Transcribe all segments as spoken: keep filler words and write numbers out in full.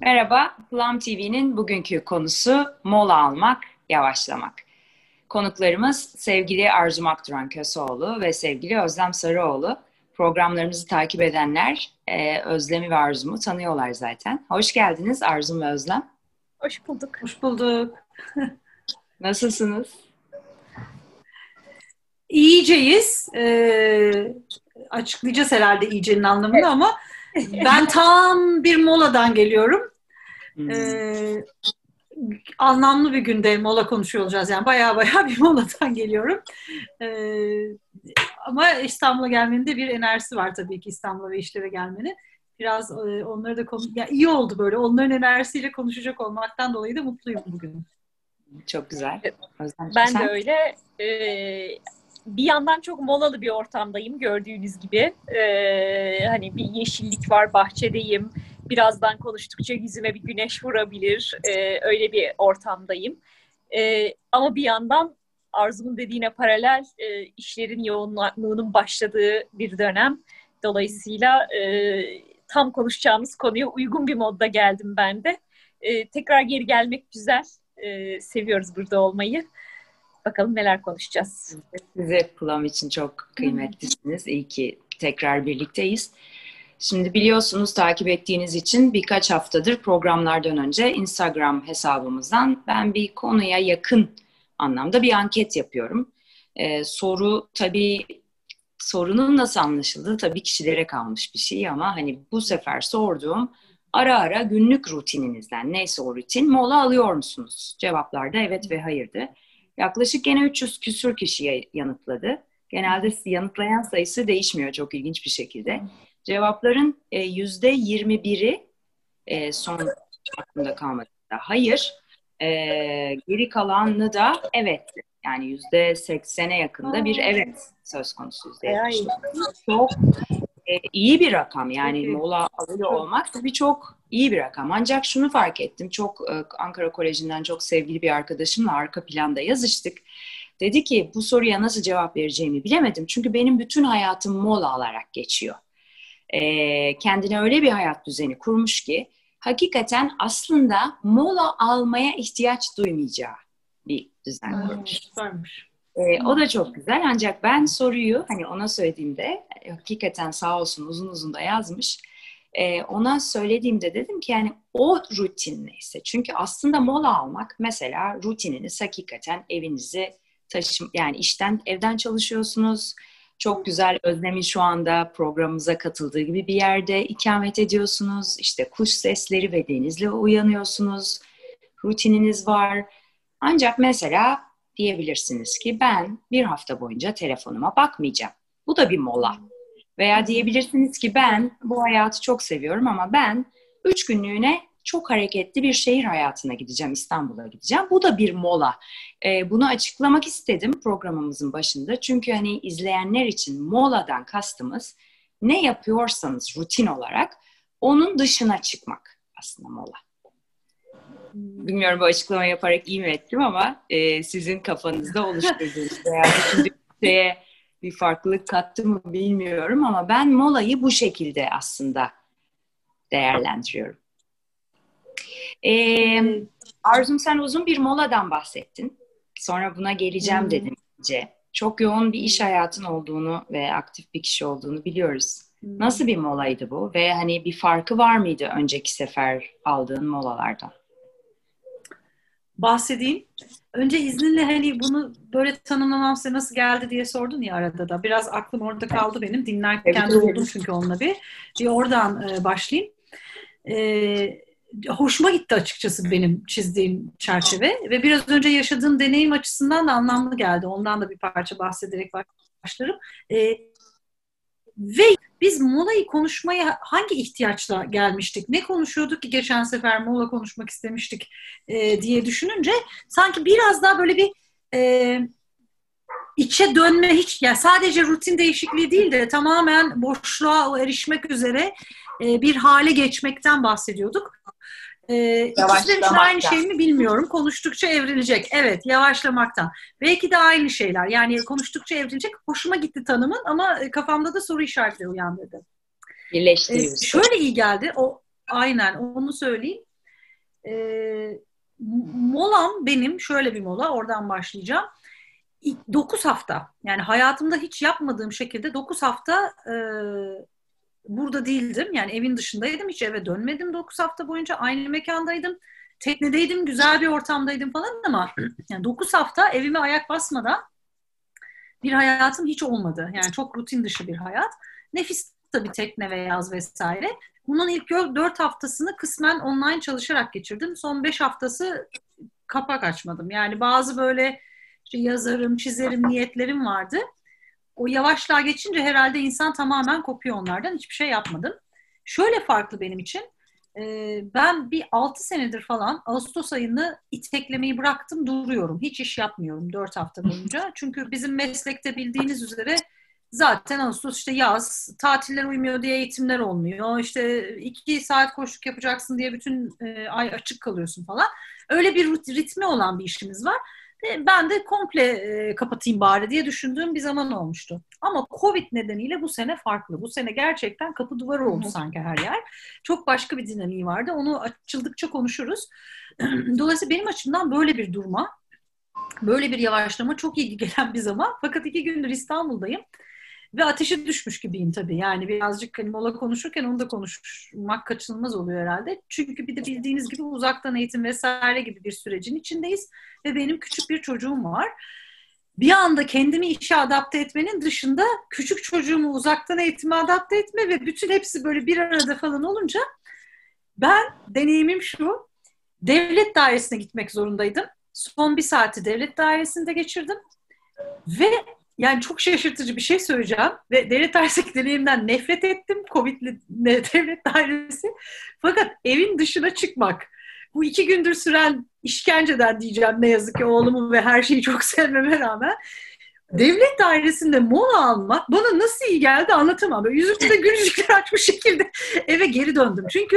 Merhaba, Plam T V'nin bugünkü konusu mola almak, yavaşlamak. Konuklarımız sevgili Arzum Akturan Kösoğlu ve sevgili Özlem Sarıoğlu. Programlarımızı takip edenler e, Özlem'i ve Arzum'u tanıyorlar zaten. Hoş geldiniz Arzum ve Özlem. Hoş bulduk. Hoş bulduk. Nasılsınız? İyiceyiz. Ee, açıklayacağız herhalde iyicenin anlamını, evet. Ama ben tam bir moladan geliyorum. Hmm. Ee, anlamlı bir günde mola konuşuyor olacağız. Yani bayağı bayağı bir moladan geliyorum. Ee, ama İstanbul'a gelmenin de bir enerjisi var tabii ki, İstanbul'a ve işlere gelmenin. Biraz e, onları da konu... Ya, iyi oldu böyle. Onların enerjisiyle konuşacak olmaktan dolayı da mutluyum bugün. Çok güzel. Özlem, ben sen... de öyle. Ee... Bir yandan çok molalı bir ortamdayım gördüğünüz gibi. Ee, hani bir yeşillik var, bahçedeyim. Birazdan konuştukça yüzüme bir güneş vurabilir. Ee, öyle bir ortamdayım. Ee, ama bir yandan Arzum'un dediğine paralel e, işlerin yoğunluğunun başladığı bir dönem. Dolayısıyla e, tam konuşacağımız konuya uygun bir modda geldim ben de. E, tekrar geri gelmek güzel. E, seviyoruz burada olmayı. Bakalım neler konuşacağız. Siz de Plam için çok kıymetlisiniz. İyi ki tekrar birlikteyiz. Şimdi biliyorsunuz, takip ettiğiniz için birkaç haftadır programlardan önce Instagram hesabımızdan ben bir konuya yakın anlamda bir anket yapıyorum. Ee, soru tabii, sorunun nasıl anlaşıldığı tabii kişilere kalmış bir şey ama hani bu sefer sorduğum, ara ara günlük rutininizden neyse o rutin mola alıyor musunuz? Cevaplarda evet ve hayırdı. Yaklaşık gene üç yüz küsür kişiye yanıtladı. Genelde yanıtlayan sayısı değişmiyor çok ilginç bir şekilde. Cevapların yüzde yirmi biri son aklımda kalmadı da hayır. Geri kalanı da evet. Yani yüzde seksene yakında bir evet söz konusu. Çok iyi bir rakam. Yani mola alıyor olmak tabii çok iyi bir rakam. Ancak şunu fark ettim. Çok Ankara Koleji'nden çok sevgili bir arkadaşımla arka planda yazıştık. Dedi ki bu soruya nasıl cevap vereceğimi bilemedim. Çünkü benim bütün hayatım mola alarak geçiyor. E, kendine öyle bir hayat düzeni kurmuş ki hakikaten aslında mola almaya ihtiyaç duymayacağı bir düzen kurmuş. E, o da çok güzel, ancak ben soruyu hani ona söylediğimde hakikaten sağ olsun uzun uzun da yazmış. E, ona söylediğimde dedim ki yani o rutin neyse. Çünkü aslında mola almak mesela rutininiz hakikaten evinizi taşım, yani işten evden çalışıyorsunuz. Çok güzel, Özlem'in şu anda programımıza katıldığı gibi bir yerde ikamet ediyorsunuz. İşte kuş sesleri ve denizle uyanıyorsunuz. Rutininiz var. Ancak mesela diyebilirsiniz ki ben bir hafta boyunca telefonuma bakmayacağım. Bu da bir mola. Veya diyebilirsiniz ki ben bu hayatı çok seviyorum ama ben üç günlüğüne çok hareketli bir şehir hayatına gideceğim, İstanbul'a gideceğim. Bu da bir mola. Ee, bunu açıklamak istedim programımızın başında. Çünkü hani izleyenler için moladan kastımız ne yapıyorsanız rutin olarak onun dışına çıkmak aslında mola. Bilmiyorum bu açıklama yaparak iyi mi ettim ama e, sizin kafanızda oluşturduğunuz veya düşündüğünüz bir farklılık kattı mı bilmiyorum ama ben molayı bu şekilde aslında değerlendiriyorum. Ee, Arzum, sen uzun bir moladan bahsettin. Sonra buna geleceğim hmm. dedim. Çok yoğun bir iş hayatın olduğunu ve aktif bir kişi olduğunu biliyoruz. Hmm. Nasıl bir molaydı bu? Ve hani bir farkı var mıydı önceki sefer aldığın molalardan? Bahsedeyim. Önce izninle hani bunu böyle tanımlamam size nasıl geldi diye sordun ya arada da. Biraz aklım orada kaldı benim. Dinlerken doldum çünkü onunla bir. Bir oradan e, başlayayım. Eee Hoşuma gitti açıkçası benim çizdiğim çerçeve ve biraz önce yaşadığım deneyim açısından da anlamlı geldi. Ondan da bir parça bahsederek başlarım. Ee, ve biz molayı konuşmaya hangi ihtiyaçla gelmiştik? Ne konuşuyorduk ki geçen sefer mola konuşmak istemiştik e, diye düşününce sanki biraz daha böyle bir e, içe dönme, hiç yani sadece rutin değişikliği değil de tamamen boşluğa erişmek üzere e, bir hale geçmekten bahsediyorduk. Ee, İkisinin için aynı şey mi bilmiyorum. Konuştukça evrilecek. Evet, yavaşlamaktan. Belki de aynı şeyler. Yani konuştukça evrilecek. Hoşuma gitti tanımın ama kafamda da soru işaretleri uyandırdı. Birleştiriyoruz. Ee, şöyle iyi geldi. O aynen onu söyleyeyim. e, molam benim şöyle bir mola, oradan başlayacağım. dokuz hafta, yani hayatımda hiç yapmadığım şekilde dokuz hafta e, burada değildim. Yani evin dışındaydım, hiç eve dönmedim dokuz hafta boyunca. Aynı mekandaydım, teknedeydim, güzel bir ortamdaydım falan ama yani dokuz hafta evime ayak basmadan bir hayatım hiç olmadı. Yani çok rutin dışı bir hayat. Nefis tabii, tekne ve yaz vesaire. Bunun ilk dört haftasını kısmen online çalışarak geçirdim. Son beş haftası kapak açmadım. Yani bazı böyle işte yazarım, çizerim, niyetlerim vardı. O yavaşlığa geçince herhalde insan tamamen kopuyor onlardan. Hiçbir şey yapmadım. Şöyle farklı benim için. Ben bir altı senedir falan Ağustos ayını iteklemeyi bıraktım, duruyorum. Hiç iş yapmıyorum dört hafta boyunca. Çünkü bizim meslekte bildiğiniz üzere zaten Ağustos işte yaz, tatiller uymuyor diye eğitimler olmuyor. İşte iki saat koşuluk yapacaksın diye bütün e, ay açık kalıyorsun falan. Öyle bir ritmi olan bir işimiz var. E, ben de komple e, kapatayım bari diye düşündüğüm bir zaman olmuştu. Ama Covid nedeniyle bu sene farklı. Bu sene gerçekten kapı duvarı oldu sanki her yer. Çok başka bir dinamiği vardı. Onu açıldıkça konuşuruz. Dolayısıyla benim açımdan böyle bir durma, böyle bir yavaşlama çok iyi gelen bir zaman. Fakat iki gündür İstanbul'dayım. Ve ateşe düşmüş gibiyim tabii. Yani birazcık hani mola konuşurken onu da konuşmak kaçınılmaz oluyor herhalde. Çünkü bir de bildiğiniz gibi uzaktan eğitim vesaire gibi bir sürecin içindeyiz. Ve benim küçük bir çocuğum var. Bir anda kendimi işe adapte etmenin dışında küçük çocuğumu uzaktan eğitime adapte etme ve bütün hepsi böyle bir arada falan olunca ben, deneyimim şu, devlet dairesine gitmek zorundaydım. Son bir saati devlet dairesinde geçirdim ve yani çok şaşırtıcı bir şey söyleyeceğim ve devlet dairesi deneyimden nefret ettim. Covid'li devlet dairesi. Fakat evin dışına çıkmak, bu iki gündür süren işkenceden diyeceğim ne yazık ki oğlumu ve her şeyi çok sevmeme rağmen devlet dairesinde mola almak bana nasıl iyi geldi anlatamam. Böyle yüzümde gülücükler açmış şekilde eve geri döndüm. Çünkü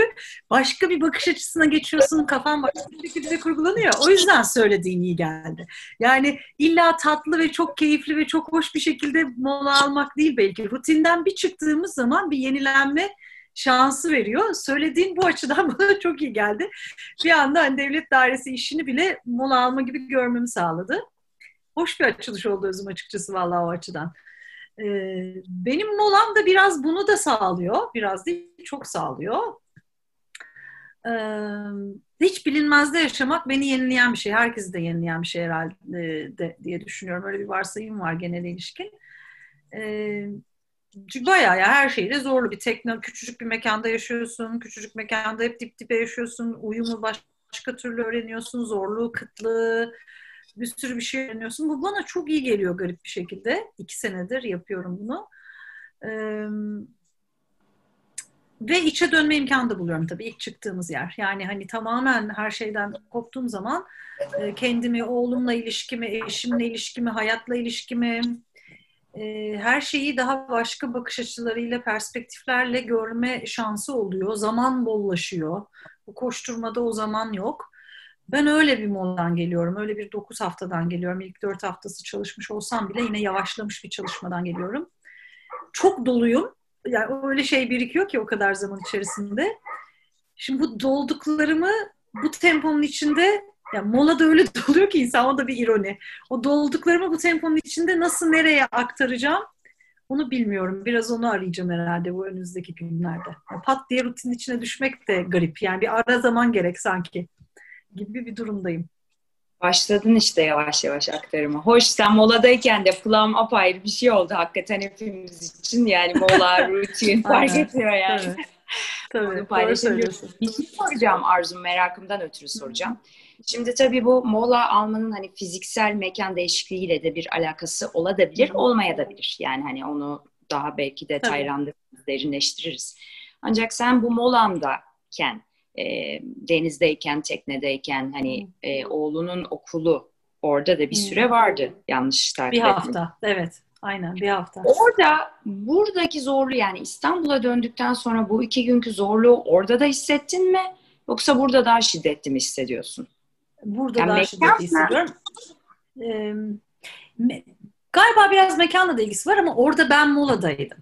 başka bir bakış açısına geçiyorsun, kafan başka bir şekilde kurgulanıyor. O yüzden söylediğin iyi geldi. Yani illa tatlı ve çok keyifli ve çok hoş bir şekilde mola almak değil belki. Rutinden bir çıktığımız zaman bir yenilenme şansı veriyor. Söylediğin bu açıdan bana çok iyi geldi. Bir anda hani devlet dairesi işini bile mola alma gibi görmemi sağladı. Hoş bir açılış oldu özüm açıkçası vallahi o açıdan. Ee, benim molam da biraz bunu da sağlıyor. Biraz değil, çok sağlıyor. Ee, hiç bilinmezde yaşamak beni yenileyen bir şey. Herkesi de yenileyen bir şey herhalde de, diye düşünüyorum. Öyle bir varsayım var genel ilişkin. Ee, çünkü bayağı ya her şeyde zorlu bir tekne. Küçücük bir mekanda yaşıyorsun. Küçücük mekanda hep dip dibe yaşıyorsun. Uyumu başka türlü öğreniyorsun. Zorluğu, kıtlığı, bir sürü bir şey öğreniyorsun. Bu bana çok iyi geliyor garip bir şekilde. İki senedir yapıyorum bunu. Ee, ve içe dönme imkanı da buluyorum tabii ilk çıktığımız yer. Yani hani tamamen her şeyden koptuğum zaman e, kendimi, oğlumla ilişkimi, eşimle ilişkimi, hayatla ilişkimi, e, her şeyi daha başka bakış açılarıyla, perspektiflerle görme şansı oluyor. Zaman bollaşıyor. Bu koşturmada o zaman yok. Ben öyle bir moladan geliyorum. Öyle bir dokuz haftadan geliyorum. İlk dört haftası çalışmış olsam bile yine yavaşlamış bir çalışmadan geliyorum. Çok doluyum. Yani öyle şey birikiyor ki o kadar zaman içerisinde. Şimdi bu dolduklarımı bu temponun içinde, yani mola da öyle doluyor ki insan, o da bir ironi. O dolduklarımı bu temponun içinde nasıl nereye aktaracağım onu bilmiyorum. Biraz onu arayacağım herhalde bu önümüzdeki günlerde. Yani pat diye rutinin içine düşmek de garip. Yani bir ara zaman gerek sanki gibi bir durumdayım. Başladın işte yavaş yavaş aktarıma. Hoş, sen moladayken de Plam apayrı bir şey oldu hakikaten hepimiz için. Yani mola, rutin fark etmiyor yani. Tabii. Tabii. Onu paylaşabiliyorsun. Bir şey soracağım Arzum, merakımdan ötürü soracağım. Şimdi tabii bu mola almanın hani fiziksel mekan değişikliğiyle de bir alakası olabilir, olmaya da bilir. Yani hani onu daha belki detaylandırırız, derinleştiririz. Ancak sen bu molamdayken, E, denizdeyken, teknedeyken hani e, oğlunun okulu orada da bir süre vardı. Yanlış takip ettim. Bir hafta. Evet. Aynen. Bir hafta. Orada buradaki zorluğu, yani İstanbul'a döndükten sonra bu iki günkü zorluğu orada da hissettin mi? Yoksa burada daha şiddetli mi hissediyorsun? Burada yani daha şiddetli hissediyorum. Ee, galiba biraz mekanla da ilgisi var ama orada ben moladaydım.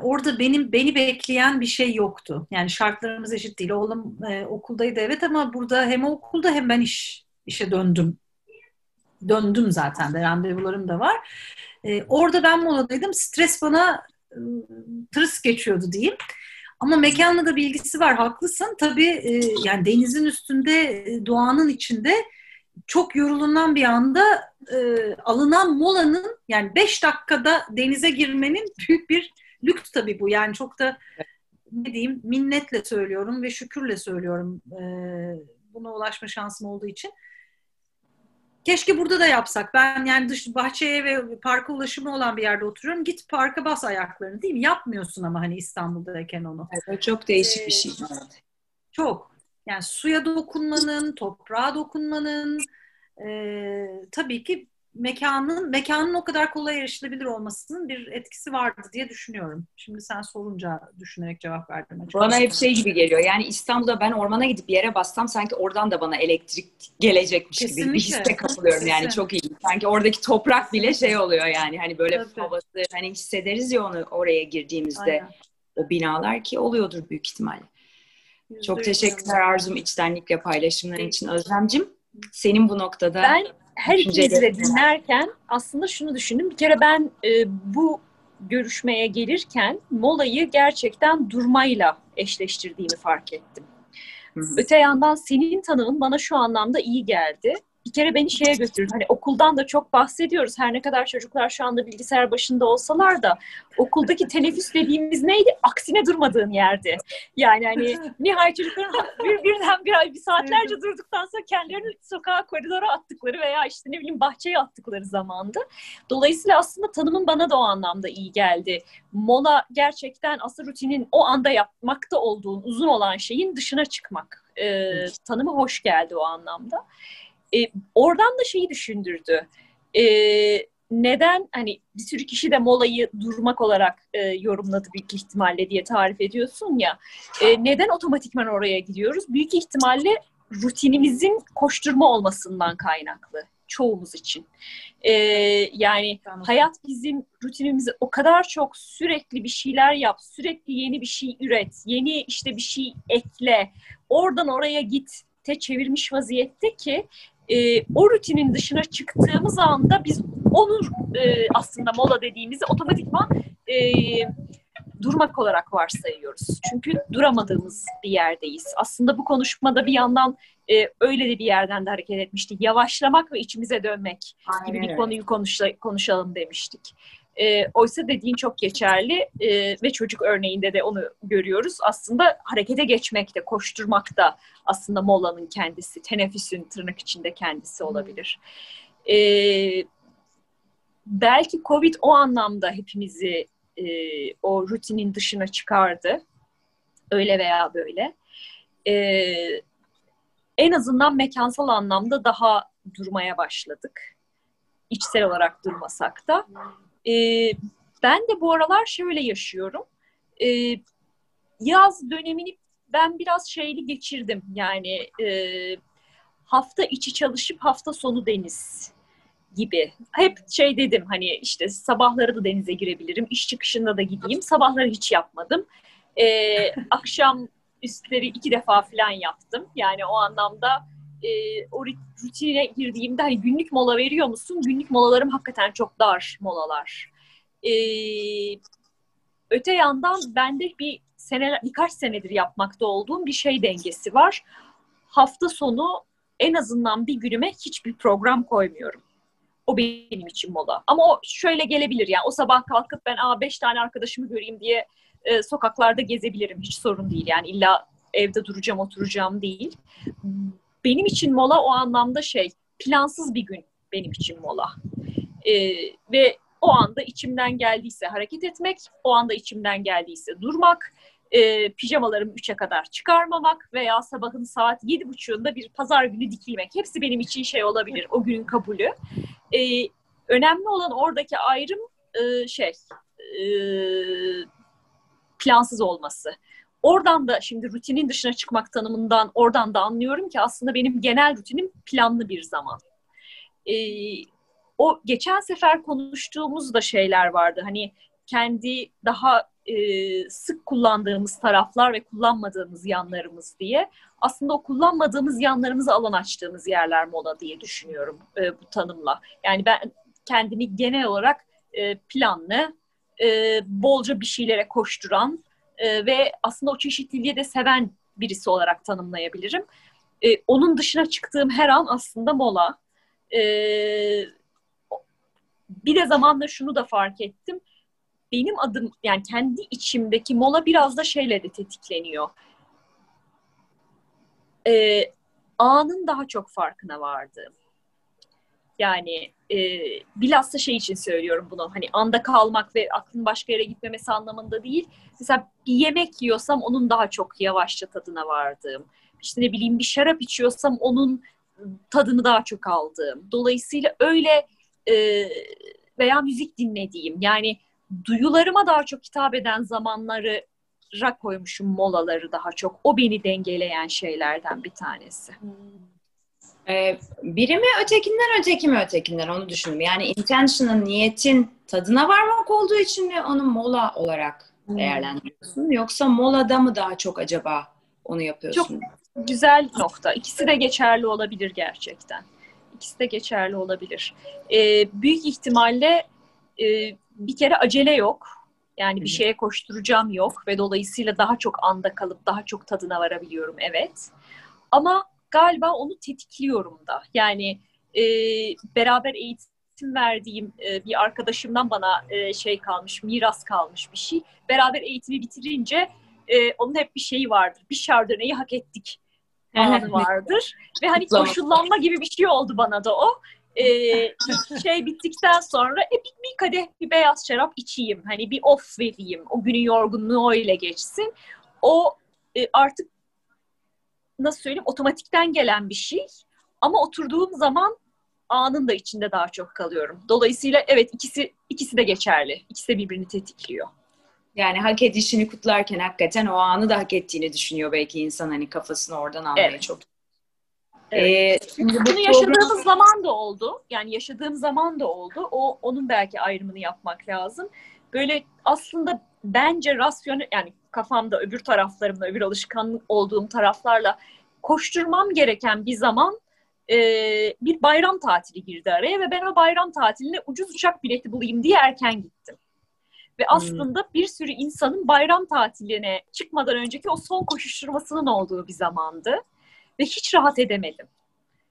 orada benim beni bekleyen bir şey yoktu. Yani şartlarımız eşit değil. Oğlum e, okuldaydı evet, ama burada hem okulda hem ben iş işe döndüm. Döndüm zaten de, randevularım da var. E, orada ben moladaydım. Stres bana e, tırıs geçiyordu diyeyim. Ama mekanla da bir ilgisi var, haklısın. Tabii e, yani denizin üstünde, doğanın içinde çok yorulunan bir anda e, alınan molanın, yani beş dakikada denize girmenin büyük bir lüks tabii bu. Yani çok da ne diyeyim, minnetle söylüyorum ve şükürle söylüyorum e, buna ulaşma şansım olduğu için. Keşke burada da yapsak. Ben yani dış bahçeye ve parka ulaşımı olan bir yerde oturuyorum. Git parka bas ayaklarını, değil mi? Yapmıyorsun ama hani İstanbul'dayken onu. Evet, çok değişik ee, bir şey. Çok. Yani suya dokunmanın, toprağa dokunmanın, e, tabii ki mekanın mekanın o kadar kolay erişilebilir olmasının bir etkisi vardı diye düşünüyorum. Şimdi sen sorunca düşünerek cevap verdim. Açıkçası. Bana hep şey gibi geliyor. Yani İstanbul'da ben ormana gidip bir yere bassam sanki oradan da bana elektrik gelecekmiş kesinlikle gibi bir hisse kapılıyorum. Kesinlikle. Yani çok iyi. Sanki oradaki toprak bile şey oluyor yani. Hani böyle tabii havası, hani hissederiz ya onu oraya girdiğimizde. Aynen. O binalar ki oluyordur büyük ihtimalle. Yüzde çok teşekkürler Arzum, içtenlikle paylaşımların için. Özlemcim, senin bu noktada... Ben her ikinizi de dinlerken aslında şunu düşündüm. Bir kere ben e, bu görüşmeye gelirken molayı gerçekten durmayla eşleştirdiğimi fark ettim. Hı hı. Öte yandan senin tanımın bana şu anlamda iyi geldi. Bir kere beni şeye götürdü. Hani okuldan da çok bahsediyoruz. Her ne kadar çocuklar şu anda bilgisayar başında olsalar da okuldaki teneffüs dediğimiz neydi? Aksine durmadığın yerdi. Yani hani nihayet çocukların bir, birden bir ay bir saatlerce durduktan sonra kendilerini sokağa, koridora attıkları veya işte ne bileyim bahçeye attıkları zamandı. Dolayısıyla aslında tanımın bana da o anlamda iyi geldi. Mola gerçekten aslında rutinin o anda yapmakta olduğun uzun olan şeyin dışına çıkmak. E, tanımı hoş geldi o anlamda. E, oradan da şeyi düşündürdü. E, neden hani bir sürü kişi de molayı durmak olarak e, yorumladı büyük ihtimalle diye tarif ediyorsun ya. E, neden otomatikman oraya gidiyoruz? Büyük ihtimalle rutinimizin koşturma olmasından kaynaklı. Çoğumuz için. E, yani hayat bizim rutinimizi o kadar çok sürekli bir şeyler yap, sürekli yeni bir şey üret, yeni işte bir şey ekle, oradan oraya git çevirmiş vaziyette ki e, o rutinin dışına çıktığımız anda biz onu e, aslında mola dediğimizi otomatikman e, durmak olarak varsayıyoruz. Çünkü duramadığımız bir yerdeyiz. Aslında bu konuşmada bir yandan e, öyle de bir yerden de hareket etmişti. Yavaşlamak ve içimize dönmek gibi aynen bir konuyu konuşla, konuşalım demiştik. E, oysa dediğin çok geçerli e, ve çocuk örneğinde de onu görüyoruz. Aslında harekete geçmek de, koşturmak da aslında molanın kendisi, teneffüsün tırnak içinde kendisi olabilir. E, belki Covid o anlamda hepimizi e, o rutinin dışına çıkardı. Öyle veya böyle. E, en azından mekansal anlamda daha durmaya başladık. İçsel olarak durmasak da. Ee, ben de bu aralar şöyle yaşıyorum. Ee, yaz dönemini ben biraz şeyli geçirdim. Yani e, hafta içi çalışıp hafta sonu deniz gibi. Hep şey dedim hani işte sabahları da denize girebilirim. İş çıkışında da gideyim. Sabahları hiç yapmadım. Ee, akşam üstleri iki defa falan yaptım. Yani o anlamda e, o rutine girdiğimde hani günlük mola veriyor musun? Günlük molalarım hakikaten çok dar molalar. Ee, öte yandan bende bir sene, birkaç senedir yapmakta olduğum bir şey dengesi var. Hafta sonu en azından bir günüme hiçbir program koymuyorum. O benim için mola. Ama o şöyle gelebilir yani o sabah kalkıp ben aa beş tane arkadaşımı göreyim diye e, sokaklarda gezebilirim. Hiç sorun değil yani illa evde duracağım oturacağım değil. Benim için mola o anlamda şey, plansız bir gün benim için mola. Ee, ve o anda içimden geldiyse hareket etmek, o anda içimden geldiyse durmak, e, pijamalarımı üçe kadar çıkarmamak veya sabahın saat yedi buçuğunda bir pazar günü dikilmek. Hepsi benim için şey olabilir, o günün kabulü. Ee, önemli olan oradaki ayrım e, şey, e, plansız olması. Oradan da şimdi rutinin dışına çıkmak tanımından oradan da anlıyorum ki aslında benim genel rutinim planlı bir zaman. Ee, o geçen sefer konuştuğumuz da şeyler vardı. Hani kendi daha e, sık kullandığımız taraflar ve kullanmadığımız yanlarımız diye, aslında o kullanmadığımız yanlarımızı alan açtığımız yerler moda diye düşünüyorum e, bu tanımla. Yani ben kendimi genel olarak e, planlı, e, bolca bir şeylere koşturan e, ve aslında o çeşitliliği de seven birisi olarak tanımlayabilirim. E, onun dışına çıktığım her an aslında mola. E, bir de zamanla şunu da fark ettim. Benim adım, yani kendi içimdeki mola biraz da şeyle de tetikleniyor. E, anın daha çok farkına vardım. Yani e, bilhassa şey için söylüyorum bunu. Hani anda kalmak ve aklın başka yere gitmemesi anlamında değil. Mesela bir yemek yiyorsam onun daha çok yavaşça tadına vardığım. İşte ne bileyim bir şarap içiyorsam onun tadını daha çok aldığım. Dolayısıyla öyle e, veya müzik dinlediğim. Yani duyularıma daha çok hitap eden zamanları koymuşum molaları daha çok. O beni dengeleyen şeylerden bir tanesi. Hmm. Ee, biri mi ötekinden, öteki mi ötekinden onu düşündüm. Yani intention'ın, niyetin tadına varmak olduğu için mi onu mola olarak değerlendiriyorsun? Hmm. Yoksa molada mı daha çok acaba onu yapıyorsun? Çok güzel nokta. İkisi de geçerli olabilir gerçekten. İkisi de geçerli olabilir. Ee, büyük ihtimalle e, bir kere acele yok. Yani bir şeye koşturacağım yok ve dolayısıyla daha çok anda kalıp daha çok tadına varabiliyorum, evet. Ama galiba onu tetikliyorum da. Yani e, beraber eğitim verdiğim e, bir arkadaşımdan bana e, şey kalmış, miras kalmış bir şey. Beraber eğitimi bitirince Ee, onun hep bir şeyi vardır. Bir şardöneyi hak ettik anı vardır. Ve hani koşullanma gibi bir şey oldu bana da o. Ee, şey bittikten sonra e, bir, bir kadeh bir beyaz şarap içeyim. Hani bir off vereyim. O günün yorgunluğu öyle geçsin. O e, artık nasıl söyleyeyim otomatikten gelen bir şey. Ama oturduğum zaman anın da içinde daha çok kalıyorum. Dolayısıyla evet ikisi ikisi de geçerli. İkisi de birbirini tetikliyor. Yani hak edişini kutlarken hakikaten o anı da hak ettiğini düşünüyor belki insan, hani kafasını oradan almaya evet. Çok. Evet. Ee, şimdi bunu yaşadığımız program... zaman da oldu. Yani yaşadığım zaman da oldu. O onun belki ayrımını yapmak lazım. Böyle aslında bence rasyonel, yani kafamda öbür taraflarımla, öbür alışkan olduğum taraflarla koşturmam gereken bir zaman e, bir bayram tatili girdi araya ve ben o bayram tatiline ucuz uçak bileti bulayım diye erken gittim. Ve aslında hmm. bir sürü insanın bayram tatiline çıkmadan önceki o son koşuşturmasının olduğu bir zamandı. Ve hiç rahat edemedim.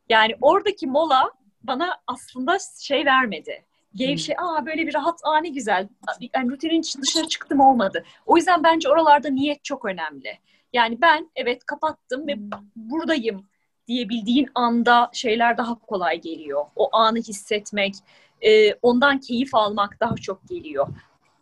Yani oradaki mola bana aslında şey vermedi. Gevşe, hmm. aa böyle bir rahat, aa ne güzel. Yani rutinin dışına çıktım olmadı. O yüzden bence oralarda niyet çok önemli. Yani ben evet kapattım ve buradayım diyebildiğin anda şeyler daha kolay geliyor. O anı hissetmek, ondan keyif almak daha çok geliyor.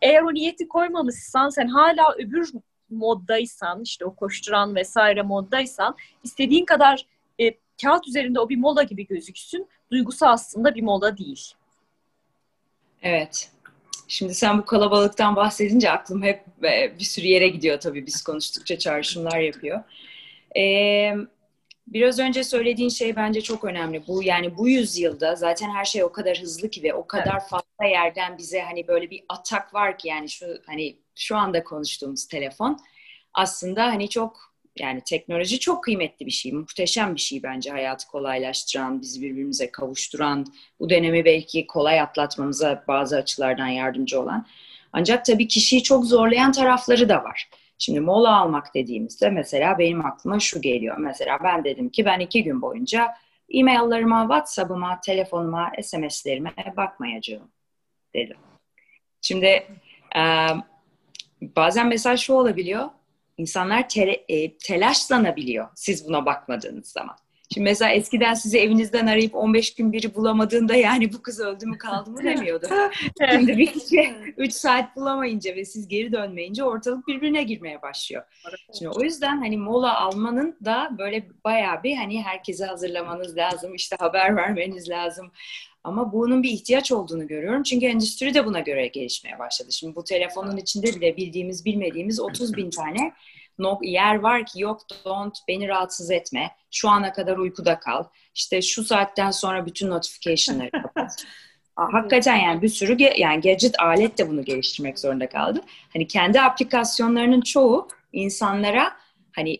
Eğer o niyeti koymamışsan, sen hala öbür moddaysan, işte o koşturan vesaire moddaysan, istediğin kadar e, kağıt üzerinde o bir mola gibi gözüksün, duygusu aslında bir mola değil. Evet. Şimdi sen bu kalabalıktan bahsedince aklım hep e, bir sürü yere gidiyor tabii. Biz konuştukça çağrışımlar yapıyor. E, biraz önce söylediğin şey bence çok önemli. Bu yani bu yüzyılda zaten her şey o kadar hızlı ki ve o kadar evet. fazla yerden bize hani böyle bir atak var ki yani şu hani şu anda konuştuğumuz telefon aslında hani çok yani teknoloji çok kıymetli bir şey, muhteşem bir şey bence, hayatı kolaylaştıran, bizi birbirimize kavuşturan, bu dönemi belki kolay atlatmamıza bazı açılardan yardımcı olan. Ancak tabii kişiyi çok zorlayan tarafları da var. Şimdi mola almak dediğimizde mesela benim aklıma şu geliyor. Mesela ben dedim ki ben iki gün boyunca e-maillerime, WhatsApp'ıma, telefonuma, S M S'lerime bakmayacağım dedim. Şimdi e, bazen mesela şu olabiliyor. İnsanlar tele, e, telaşlanabiliyor siz buna bakmadığınız zaman. Şimdi mesela eskiden sizi evinizden arayıp on beş gün biri bulamadığında yani bu kız öldü mü kaldı mı demiyordu. Şimdi bir kişi üç saat bulamayınca ve siz geri dönmeyince ortalık birbirine girmeye başlıyor. Şimdi o yüzden hani mola almanın da böyle bayağı bir hani herkese hazırlamanız lazım, işte haber vermeniz lazım. Ama bunun bir ihtiyaç olduğunu görüyorum. Çünkü endüstri de buna göre gelişmeye başladı. Şimdi bu telefonun içinde bile bildiğimiz bilmediğimiz otuz bin tane yer var ki yok don't, beni rahatsız etme, şu ana kadar uykuda kal, işte şu saatten sonra bütün notification'ları kapat. Hakikaten yani bir sürü ge yani gadget, alet de bunu geliştirmek zorunda kaldı. Hani kendi aplikasyonlarının çoğu insanlara hani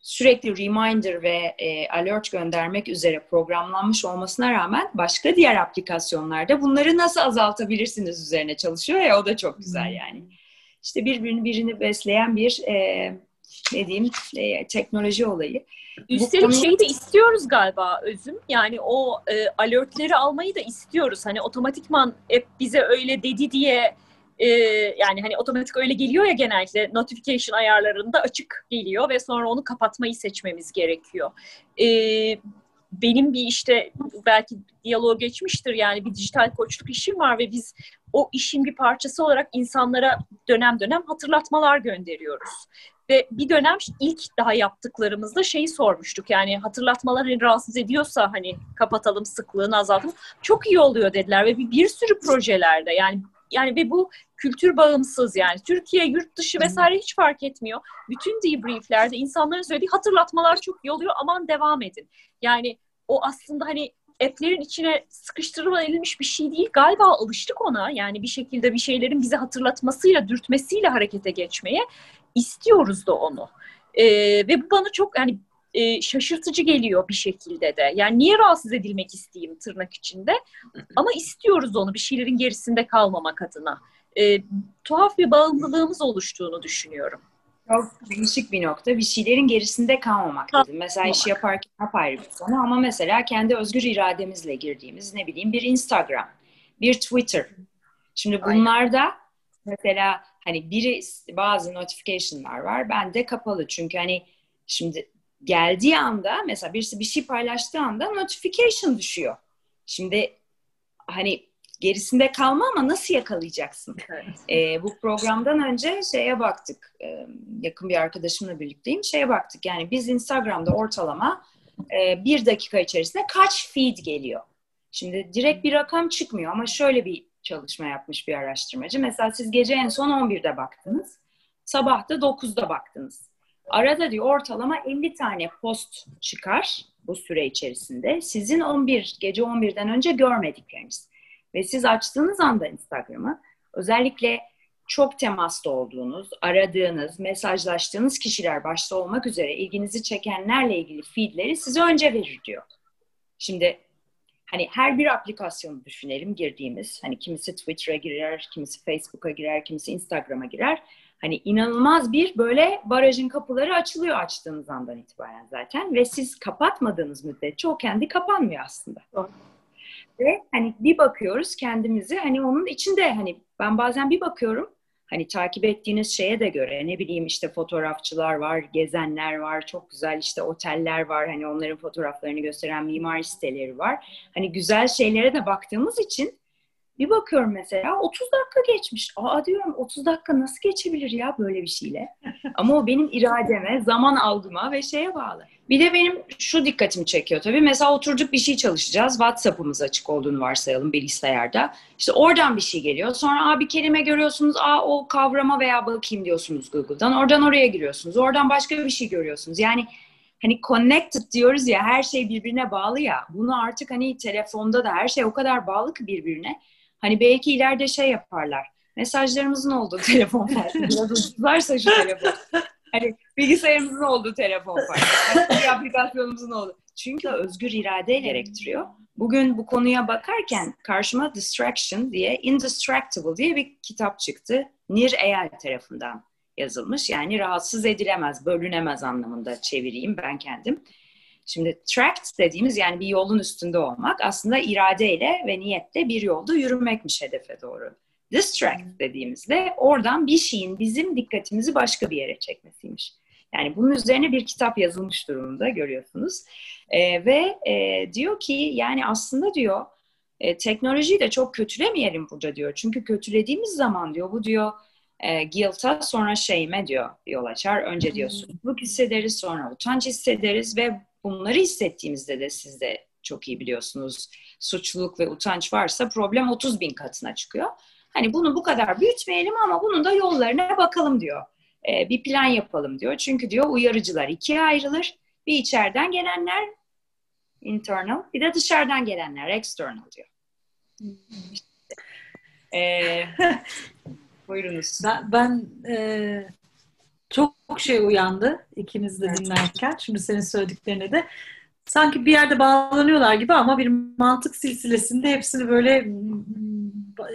sürekli reminder ve e, alert göndermek üzere programlanmış olmasına rağmen başka diğer aplikasyonlarda bunları nasıl azaltabilirsiniz üzerine çalışıyor ya, o da çok güzel yani. İşte birbirini birini besleyen bir e, ne diyeyim e, teknoloji olayı. Üstelik konu... şeyi de istiyoruz galiba Özüm. Yani o e, alertleri almayı da istiyoruz. Hani otomatikman hep bize öyle dedi diye e, yani hani otomatik öyle geliyor ya, genellikle notification ayarlarında açık geliyor ve sonra onu kapatmayı seçmemiz gerekiyor. E, benim bir işte belki diyalog geçmiştir yani bir dijital koçluk işim var ve biz o işin bir parçası olarak insanlara dönem dönem hatırlatmalar gönderiyoruz. Ve bir dönem ilk daha yaptıklarımızda şeyi sormuştuk. Yani hatırlatmalar rahatsız ediyorsa hani kapatalım, sıklığını azaltalım. Çok iyi oluyor dediler ve bir, bir sürü projelerde yani yani ve bu kültür bağımsız yani. Türkiye, yurt dışı vesaire hiç fark etmiyor. Bütün debrieflerde insanların söylediği hatırlatmalar çok iyi oluyor. Aman devam edin. Yani o aslında hani app'lerin içine sıkıştırılmış bir şey değil. Galiba alıştık ona. Yani bir şekilde bir şeylerin bize hatırlatmasıyla, dürtmesiyle harekete geçmeye istiyoruz da onu. Ee, ve bu bana çok yani e, şaşırtıcı geliyor bir şekilde de. Yani niye rahatsız edilmek isteyeyim tırnak içinde? Ama istiyoruz onu, bir şeylerin gerisinde kalmamak adına. Ee, tuhaf bir bağımlılığımız oluştuğunu düşünüyorum. Çok değişik bir nokta. Bir şeylerin gerisinde kalmamak dedim. Mesela iş yaparken apayrı bir konu ama mesela kendi özgür irademizle girdiğimiz ne bileyim bir Instagram, bir Twitter. Şimdi bunlar da mesela hani biri, bazı notification'lar var. Bende kapalı çünkü hani şimdi geldiği anda mesela birisi bir şey paylaştığı anda notification düşüyor. Şimdi hani gerisinde kalma ama nasıl yakalayacaksın? Evet. E, bu programdan önce şeye baktık. E, yakın bir arkadaşımla birlikteyim. Şeye baktık yani biz Instagram'da ortalama e, bir dakika içerisinde kaç feed geliyor? Şimdi direkt bir rakam çıkmıyor ama şöyle bir çalışma yapmış bir araştırmacı. Mesela siz gece en son on birde baktınız. Sabah da dokuzda baktınız. Arada diyor ortalama elli tane post çıkar bu süre içerisinde. Sizin on bir, gece on birden önce görmedikleriniz. Ve siz açtığınız anda Instagram'ı özellikle çok temasta olduğunuz, aradığınız, mesajlaştığınız kişiler başta olmak üzere ilginizi çekenlerle ilgili feedleri size önce verir diyor. Şimdi hani her bir aplikasyonu düşünelim girdiğimiz. Hani kimisi Twitter'a girer, kimisi Facebook'a girer, kimisi Instagram'a girer. Hani inanılmaz bir böyle barajın kapıları açılıyor açtığınız andan itibaren zaten. Ve siz kapatmadığınız müddetçe o kendi kapanmıyor aslında. Doğru. Ve hani bir bakıyoruz kendimizi hani onun içinde, hani ben bazen bir bakıyorum hani takip ettiğiniz şeye de göre ne bileyim işte fotoğrafçılar var, gezenler var, çok güzel işte oteller var, hani onların fotoğraflarını gösteren mimari siteleri var. Hani güzel şeylere de baktığımız için bir bakıyorum mesela otuz dakika geçmiş. Aa diyorum otuz dakika nasıl geçebilir ya böyle bir şeyle? Ama o benim irademe, zaman algıma ve şeye bağlı. Bir de benim şu dikkatimi çekiyor tabii. Mesela oturduk bir şey çalışacağız. WhatsApp'ımız açık olduğunu varsayalım bilgisayarda. İşte oradan bir şey geliyor. Sonra aa bir kelime görüyorsunuz. Aa o kavrama veya bakayım diyorsunuz Google'dan. Oradan oraya giriyorsunuz. Oradan başka bir şey görüyorsunuz. Yani hani connected diyoruz ya, her şey birbirine bağlı ya. Bunu artık hani telefonda da her şey o kadar bağlı ki birbirine. Hani belki ileride şey yaparlar. Mesajlarımızın olduğu telefon farkı. Biraz ucuzlarsa şu telefon. Hani bilgisayarımızın olduğu telefon farkı. Bir aplikasyonumuzun olduğu. Çünkü özgür irade gerektiriyor. Bugün bu konuya bakarken karşıma Distraction diye, Indistractable diye bir kitap çıktı. Nir Eyal tarafından yazılmış. Yani rahatsız edilemez, bölünemez anlamında çevireyim ben kendim. Şimdi tract dediğimiz yani bir yolun üstünde olmak aslında iradeyle ve niyetle bir yolda yürümekmiş hedefe doğru. Distract dediğimizde oradan bir şeyin bizim dikkatimizi başka bir yere çekmesiymiş. Yani bunun üzerine bir kitap yazılmış durumda görüyorsunuz. Ee, ve e, diyor ki yani aslında diyor e, teknolojiyi de çok kötülemeyelim burada diyor. Çünkü kötülediğimiz zaman diyor bu diyor E, guilt'a sonra shame'e diyor yol açar. Önce diyor suçluluk hissederiz, sonra utanç hissederiz ve bunları hissettiğimizde de siz de çok iyi biliyorsunuz suçluluk ve utanç varsa problem otuz bin katına çıkıyor. Hani bunu bu kadar büyütmeyelim ama bunun da yollarına bakalım diyor. E, bir plan yapalım diyor. Çünkü diyor uyarıcılar ikiye ayrılır. Bir içeriden gelenler internal, bir de dışarıdan gelenler external diyor. Ee, buyurunuz. Ben, ben e, çok şey uyandı ikiniz de dinlerken. Şimdi senin söylediklerine de. Sanki bir yerde bağlanıyorlar gibi ama bir mantık silsilesinde hepsini böyle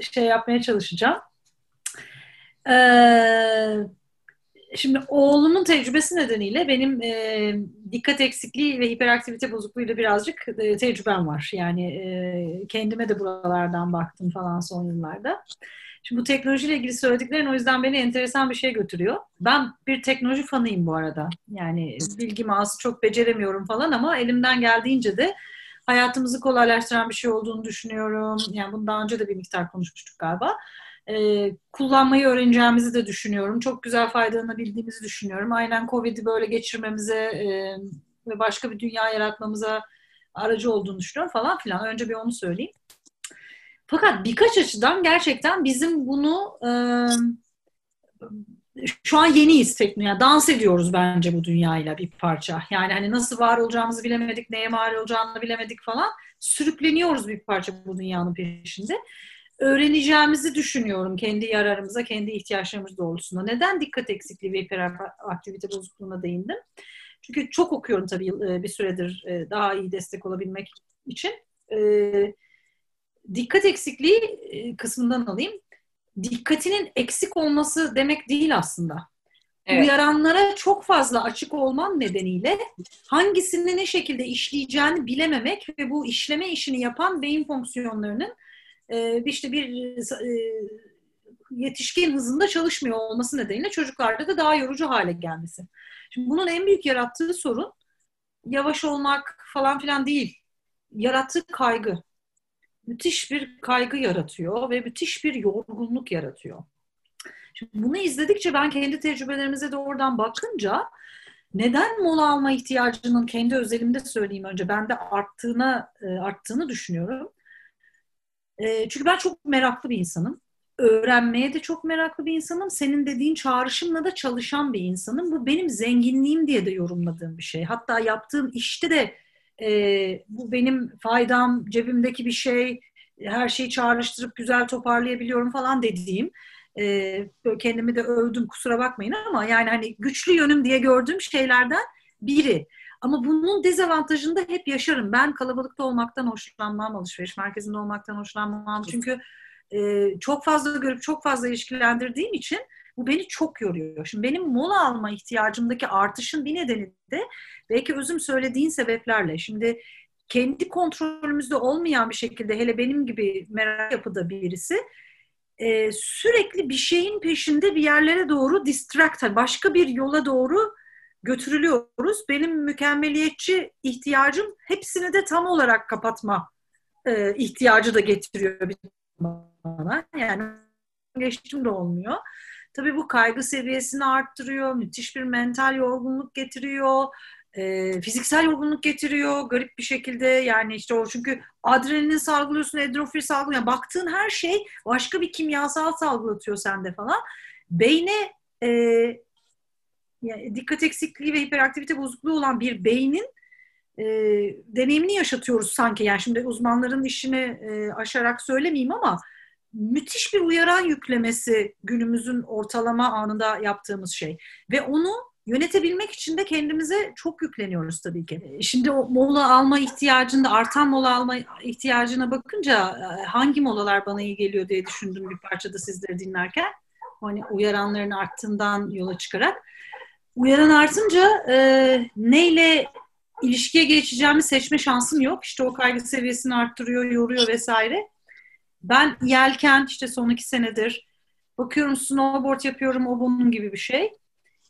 şey yapmaya çalışacağım. Ee, şimdi oğlumun tecrübesi nedeniyle benim e, dikkat eksikliği ve hiperaktivite bozukluğuyla birazcık e, tecrübem var. Yani e, kendime de buralardan baktım falan son yıllarda. Şimdi bu teknolojiyle ilgili söylediklerin o yüzden beni enteresan bir şeye götürüyor. Ben bir teknoloji fanıyım bu arada. Yani bilgim az, çok beceremiyorum falan ama elimden geldiğince de hayatımızı kolaylaştıran bir şey olduğunu düşünüyorum. Yani bunu daha önce de bir miktar konuşmuştuk galiba. Ee, kullanmayı öğreneceğimizi de düşünüyorum. Çok güzel faydalanabildiğimizi düşünüyorum. Aynen Covid'i böyle geçirmemize e, ve başka bir dünya yaratmamıza aracı olduğunu düşünüyorum falan filan. Önce bir onu söyleyeyim. Fakat birkaç açıdan gerçekten bizim bunu e, şu an yeniyiz teknoloji. Yani dans ediyoruz bence bu dünyayla bir parça. Yani hani nasıl var olacağımızı bilemedik, neye mal olacağını bilemedik falan. Sürükleniyoruz bir parça bu dünyanın peşinde. Öğreneceğimizi düşünüyorum kendi yararımıza, kendi ihtiyaçlarımız doğrultusunda. Neden dikkat eksikliği ve hiperaktivite bozukluğuna değindim? Çünkü çok okuyorum tabii bir süredir daha iyi destek olabilmek için. Evet. Dikkat eksikliği kısmından alayım. Dikkatinin eksik olması demek değil aslında. Evet. Uyaranlara çok fazla açık olman nedeniyle hangisini ne şekilde işleyeceğini bilememek ve bu işleme işini yapan beyin fonksiyonlarının işte bir yetişkin hızında çalışmıyor olması nedeniyle çocuklarda da daha yorucu hale gelmesi. Şimdi bunun en büyük yarattığı sorun yavaş olmak falan filan değil. Yarattığı kaygı. Müthiş bir kaygı yaratıyor ve müthiş bir yorgunluk yaratıyor. Şimdi bunu izledikçe ben kendi tecrübelerimize de oradan bakınca neden mola alma ihtiyacının kendi özelimde söyleyeyim önce bende arttığına arttığını düşünüyorum. Çünkü ben çok meraklı bir insanım. Öğrenmeye de çok meraklı bir insanım. Senin dediğin çağrışımla da çalışan bir insanım. Bu benim zenginliğim diye de yorumladığım bir şey. Hatta yaptığım işte de Ee, bu benim faydam, cebimdeki bir şey, her şeyi çağrıştırıp güzel toparlayabiliyorum falan dediğim, ee, böyle kendimi de övdüm kusura bakmayın ama yani hani güçlü yönüm diye gördüğüm şeylerden biri. Ama bunun dezavantajını da hep yaşarım. Ben kalabalıkta olmaktan hoşlanmam, alışveriş merkezinde olmaktan hoşlanmam. Çünkü e, çok fazla görüp çok fazla ilişkilendirdiğim için bu beni çok yoruyor. Şimdi benim mola alma ihtiyacımdaki artışın bir nedeni de belki özüm söylediğin sebeplerle. Şimdi kendi kontrolümüzde olmayan bir şekilde hele benim gibi merak yapıda birisi e, sürekli bir şeyin peşinde bir yerlere doğru distract, başka bir yola doğru götürülüyoruz. Benim mükemmeliyetçi ihtiyacım hepsini de tam olarak kapatma e, ihtiyacı da getiriyor bana. Yani geçtim de olmuyor. Tabii bu kaygı seviyesini arttırıyor, müthiş bir mental yorgunluk getiriyor, e, fiziksel yorgunluk getiriyor garip bir şekilde. Yani işte o çünkü adrenalin salgılıyorsun, endorfin salgılıyorsun. Yani baktığın her şey başka bir kimyasal salgılatıyor sende falan. Beyne e, yani dikkat eksikliği ve hiperaktivite bozukluğu olan bir beynin e, deneyimini yaşatıyoruz sanki. Yani şimdi uzmanların işini e, aşarak söylemeyeyim ama müthiş bir uyaran yüklemesi günümüzün ortalama anında yaptığımız şey. Ve onu yönetebilmek için de kendimize çok yükleniyoruz tabii ki. Şimdi o mola alma ihtiyacında, artan mola alma ihtiyacına bakınca hangi molalar bana iyi geliyor diye düşündüm bir parçada sizleri dinlerken. Hani uyaranların arttığından yola çıkarak. Uyaran artınca e, neyle ilişkiye geçeceğimi seçme şansım yok. İşte o kaygı seviyesini arttırıyor, yoruyor vesaire. Ben yelken işte son iki senedir bakıyorum snowboard yapıyorum o bunun gibi bir şey.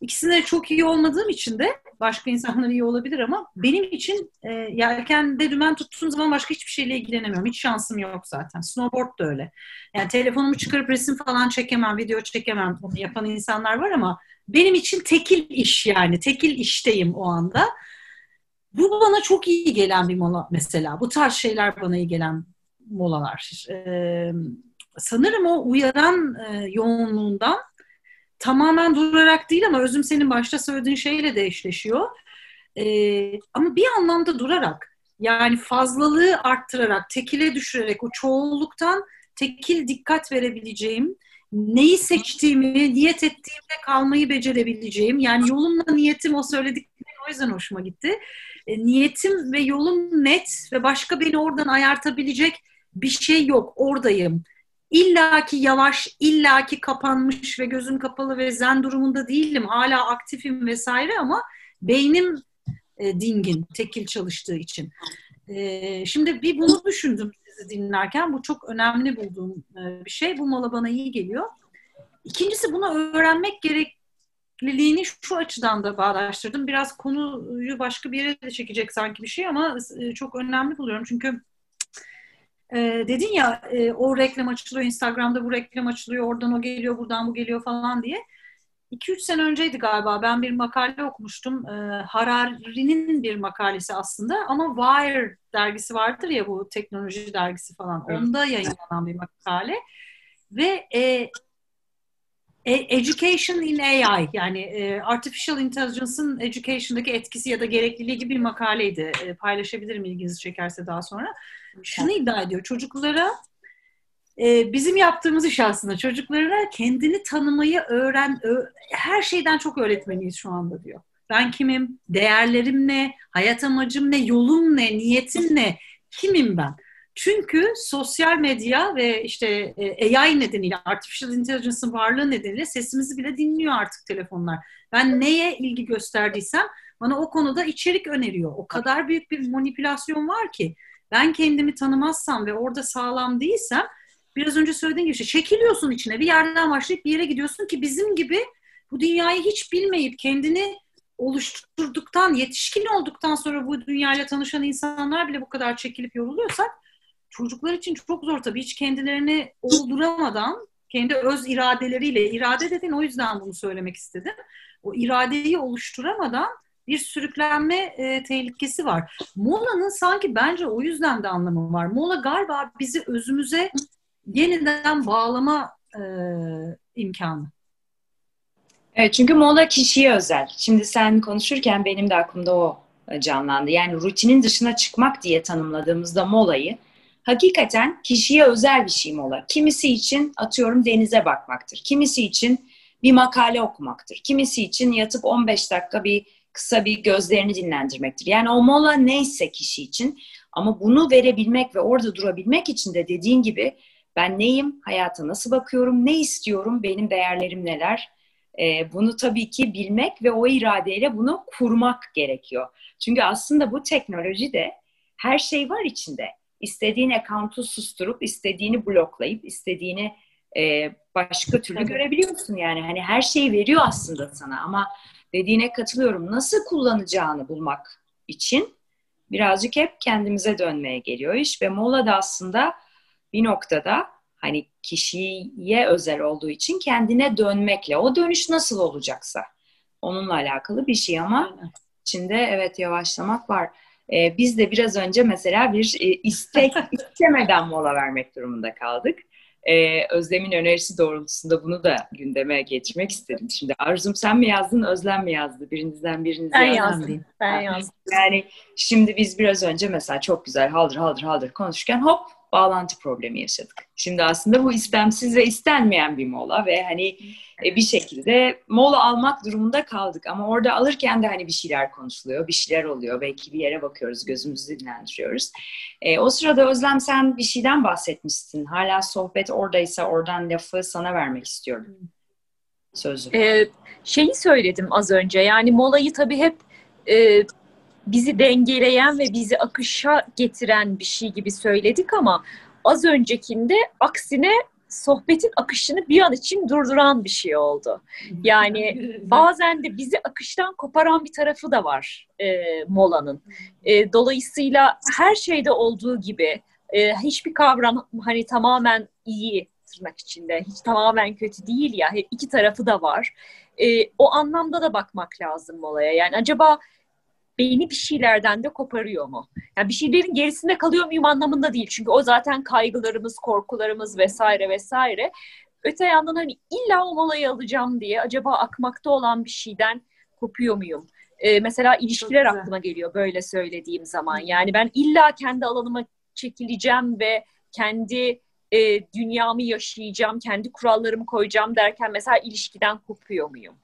İkisinde çok iyi olmadığım için de başka insanlar iyi olabilir ama benim için e, yelkende dümen tuttuğum zaman başka hiçbir şeyle ilgilenemiyorum. Hiç şansım yok zaten. Snowboard da öyle. Yani telefonumu çıkarıp resim falan çekemem, video çekemem. Bunu yapan insanlar var ama benim için tekil iş yani. Tekil işteyim o anda. Bu bana çok iyi gelen bir mola mesela. Bu tarz şeyler bana iyi gelen molalar. Ee, sanırım o uyaran e, yoğunluğundan tamamen durarak değil ama özüm senin başta söylediğin şeyle de eşleşiyor. Ee, ama bir anlamda durarak Yani fazlalığı arttırarak, tekile düşürerek, o çoğulluktan tekil dikkat verebileceğim, neyi seçtiğimi, niyet ettiğimde kalmayı becerebileceğim. Yani yolumla niyetim, o söyledikleri o yüzden hoşuma gitti. E, niyetim ve yolum net ve başka beni oradan ayartabilecek bir şey yok. Oradayım. İllaki yavaş, illaki kapanmış ve gözüm kapalı ve zen durumunda değilim. Hala aktifim vesaire ama beynim e, dingin, tekil çalıştığı için. E, şimdi bir bunu düşündüm dinlerken. Bu çok önemli bulduğum bir şey. Bu mola bana iyi geliyor. İkincisi, bunu öğrenmek gerekliliğini şu açıdan da bağdaştırdım. Biraz konuyu başka bir yere de çekecek sanki bir şey ama çok önemli buluyorum. Çünkü dedin ya, o reklam açılıyor, Instagram'da bu reklam açılıyor, oradan o geliyor, buradan bu geliyor falan diye. iki üç sene önceydi galiba. Ben bir makale okumuştum. Ee, Harari'nin bir makalesi aslında ama Wired dergisi vardır ya, bu teknoloji dergisi falan. Evet. Onda yayınlanan bir makale. Ve e, e, Education in A I, yani e, Artificial Intelligence'ın Education'daki etkisi ya da gerekliliği gibi bir makaleydi. E, paylaşabilirim ilginizi çekerse daha sonra. Şunu iddia ediyor. Çocuklara, bizim yaptığımız iş aslında, çocuklara kendini tanımayı öğren, her şeyden çok öğretmeliyiz şu anda diyor. Ben kimim, değerlerim ne, hayat amacım ne, yolum ne, niyetim ne, kimim ben? Çünkü sosyal medya ve işte A I nedeniyle, Artificial Intelligence'ın varlığı nedeniyle sesimizi bile dinliyor artık telefonlar. Ben neye ilgi gösterdiysem bana o konuda içerik öneriyor. O kadar büyük bir manipülasyon var ki, ben kendimi tanımazsam ve orada sağlam değilsem, biraz önce söylediğim gibi çekiliyorsun içine. Bir yerden başlayıp bir yere gidiyorsun ki bizim gibi bu dünyayı hiç bilmeyip kendini oluşturduktan, yetişkin olduktan sonra bu dünyayla tanışan insanlar bile bu kadar çekilip yoruluyorsak, çocuklar için çok zor tabii. Hiç kendilerini olduramadan, kendi öz iradeleriyle, irade dedin, o yüzden bunu söylemek istedim. O iradeyi oluşturamadan bir sürüklenme e, tehlikesi var. Mola'nın sanki bence o yüzden de anlamı var. Mola galiba bizi özümüze yeniden bağlama e, imkanı. Evet, çünkü mola kişiye özel. Şimdi sen konuşurken benim de aklımda o canlandı. Yani rutinin dışına çıkmak diye tanımladığımızda molayı, hakikaten kişiye özel bir şey mola. Kimisi için atıyorum denize bakmaktır. Kimisi için bir makale okumaktır. Kimisi için yatıp on beş dakika bir kısa bir gözlerini dinlendirmektir. Yani o mola neyse kişi için, ama bunu verebilmek ve orada durabilmek için de dediğin gibi ben neyim, hayata nasıl bakıyorum, ne istiyorum, benim değerlerim neler? Ee, bunu tabii ki bilmek ve o iradeyle bunu kurmak gerekiyor. Çünkü aslında bu teknolojide her şey var içinde. İstediğin account'u susturup, istediğini bloklayıp, istediğini e, başka türlü tabii görebiliyorsun. Yani hani her şeyi veriyor aslında sana, ama dediğine katılıyorum. Nasıl kullanacağını bulmak için birazcık hep kendimize dönmeye geliyor iş ve mola da aslında bir noktada hani kişiye özel olduğu için kendine dönmekle, o dönüş nasıl olacaksa onunla alakalı bir şey, ama içinde evet yavaşlamak var. Ee, biz de biraz önce mesela bir e, istek istemeden mola vermek durumunda kaldık. Ee, Özlem'in önerisi doğrultusunda bunu da gündeme getirmek istedim. Şimdi Arzum sen mi yazdın, Özlem mi yazdı? Birinizden biriniz yazdı. Ben yazdım. Ben yazdım. Yani şimdi biz biraz önce mesela çok güzel haldır haldır haldır konuşurken hop bağlantı problemi yaşadık. Şimdi aslında bu istemsiz ve istenmeyen bir mola ve hani bir şekilde mola almak durumunda kaldık. Ama orada alırken de hani bir şeyler konuşuluyor, bir şeyler oluyor. Belki bir yere bakıyoruz, gözümüzü dinlendiriyoruz. E, o sırada Özlem sen bir şeyden bahsetmişsin. Hala sohbet oradaysa oradan lafı sana vermek istiyorum. Sözü. Ee, şeyi söyledim az önce. Yani molayı tabii hep E, bizi dengeleyen ve bizi akışa getiren bir şey gibi söyledik, ama az öncekinde aksine sohbetin akışını bir an için durduran bir şey oldu. Yani bazen de bizi akıştan koparan bir tarafı da var e, molanın. E, dolayısıyla her şeyde olduğu gibi e, hiçbir kavram hani tamamen iyi tırnak içinde, hiç tamamen kötü değil ya, iki tarafı da var. E, o anlamda da bakmak lazım molaya. Yani acaba beyni bir şeylerden de koparıyor mu? Yani bir şeylerin gerisinde kalıyor muyum anlamında değil. Çünkü o zaten kaygılarımız, korkularımız vesaire vesaire. Öte yandan hani illa o molayı alacağım diye acaba akmakta olan bir şeyden kopuyor muyum? e, mesela ilişkiler aklıma geliyor böyle söylediğim zaman. Yani ben illa kendi alanıma çekileceğim ve kendi e, dünyamı yaşayacağım, kendi kurallarımı koyacağım derken mesela ilişkiden kopuyor muyum?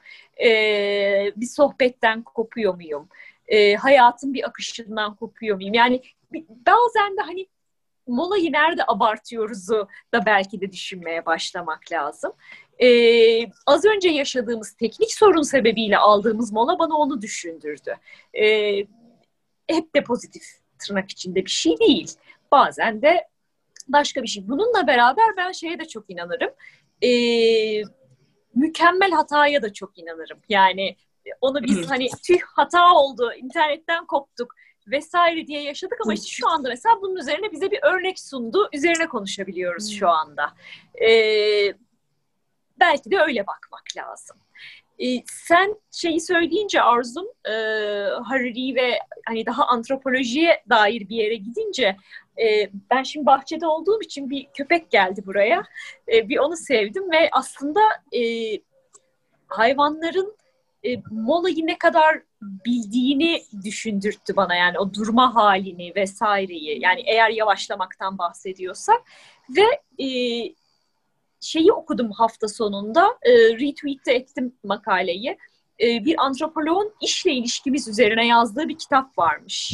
E, bir sohbetten kopuyor muyum? E, hayatın bir akışından kopuyor muyum? Yani bazen de hani molayı nerede abartıyoruzu da belki de düşünmeye başlamak lazım. Ee, az önce yaşadığımız teknik sorun sebebiyle aldığımız mola bana onu düşündürdü. Ee, hep de pozitif tırnak içinde bir şey değil. Bazen de başka bir şey. Bununla beraber ben şeye de çok inanırım. Ee, mükemmel hataya da çok inanırım. Yani onu biz hani tüh hata oldu, internetten koptuk vesaire diye yaşadık ama işte şu anda mesela bunun üzerine bize bir örnek sundu. Üzerine konuşabiliyoruz şu anda. Ee, belki de öyle bakmak lazım. Ee, sen şeyi söyleyince Arzum, e, Harari ve hani daha antropolojiye dair bir yere gidince e, ben şimdi bahçede olduğum için bir köpek geldi buraya. E, bir onu sevdim ve aslında e, hayvanların E, molayı ne kadar bildiğini düşündürttü bana, yani o durma halini vesaireyi, yani eğer yavaşlamaktan bahsediyorsak. Ve e, şeyi okudum hafta sonunda, e, retweet'te ettim makaleyi, e, bir antropoloğun işle ilişkimiz üzerine yazdığı bir kitap varmış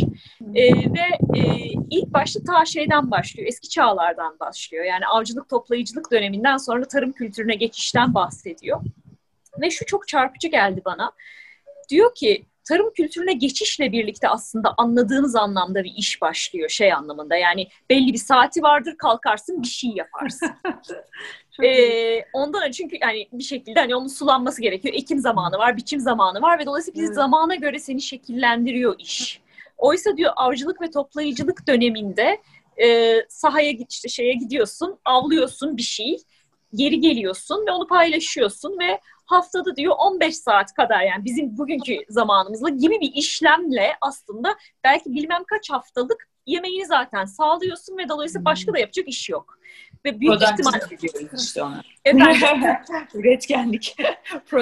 e, ve e, ilk başta ta şeyden başlıyor, eski çağlardan başlıyor, yani avcılık toplayıcılık döneminden sonra tarım kültürüne geçişten bahsediyor. Ve şu çok çarpıcı geldi bana. Diyor ki tarım kültürüne geçişle birlikte aslında anladığınız anlamda bir iş başlıyor, şey anlamında. Yani belli bir saati vardır, kalkarsın bir şey yaparsın. ee, ondan çünkü yani bir şekilde hani onun sulanması gerekiyor. Ekim zamanı var, biçim zamanı var ve dolayısıyla bizi zamana göre seni şekillendiriyor iş. Oysa diyor avcılık ve toplayıcılık döneminde e, sahaya işte şeye gidiyorsun, avlıyorsun bir şey, geri geliyorsun ve onu paylaşıyorsun ve haftada diyor on beş saat kadar, yani bizim bugünkü zamanımızla gibi bir işlemle aslında belki bilmem kaç haftalık yemeğini zaten sağlıyorsun ve dolayısıyla başka da yapacak iş yok. Ve büyük ihtimal diyoruz işte ona. Üretkenlik.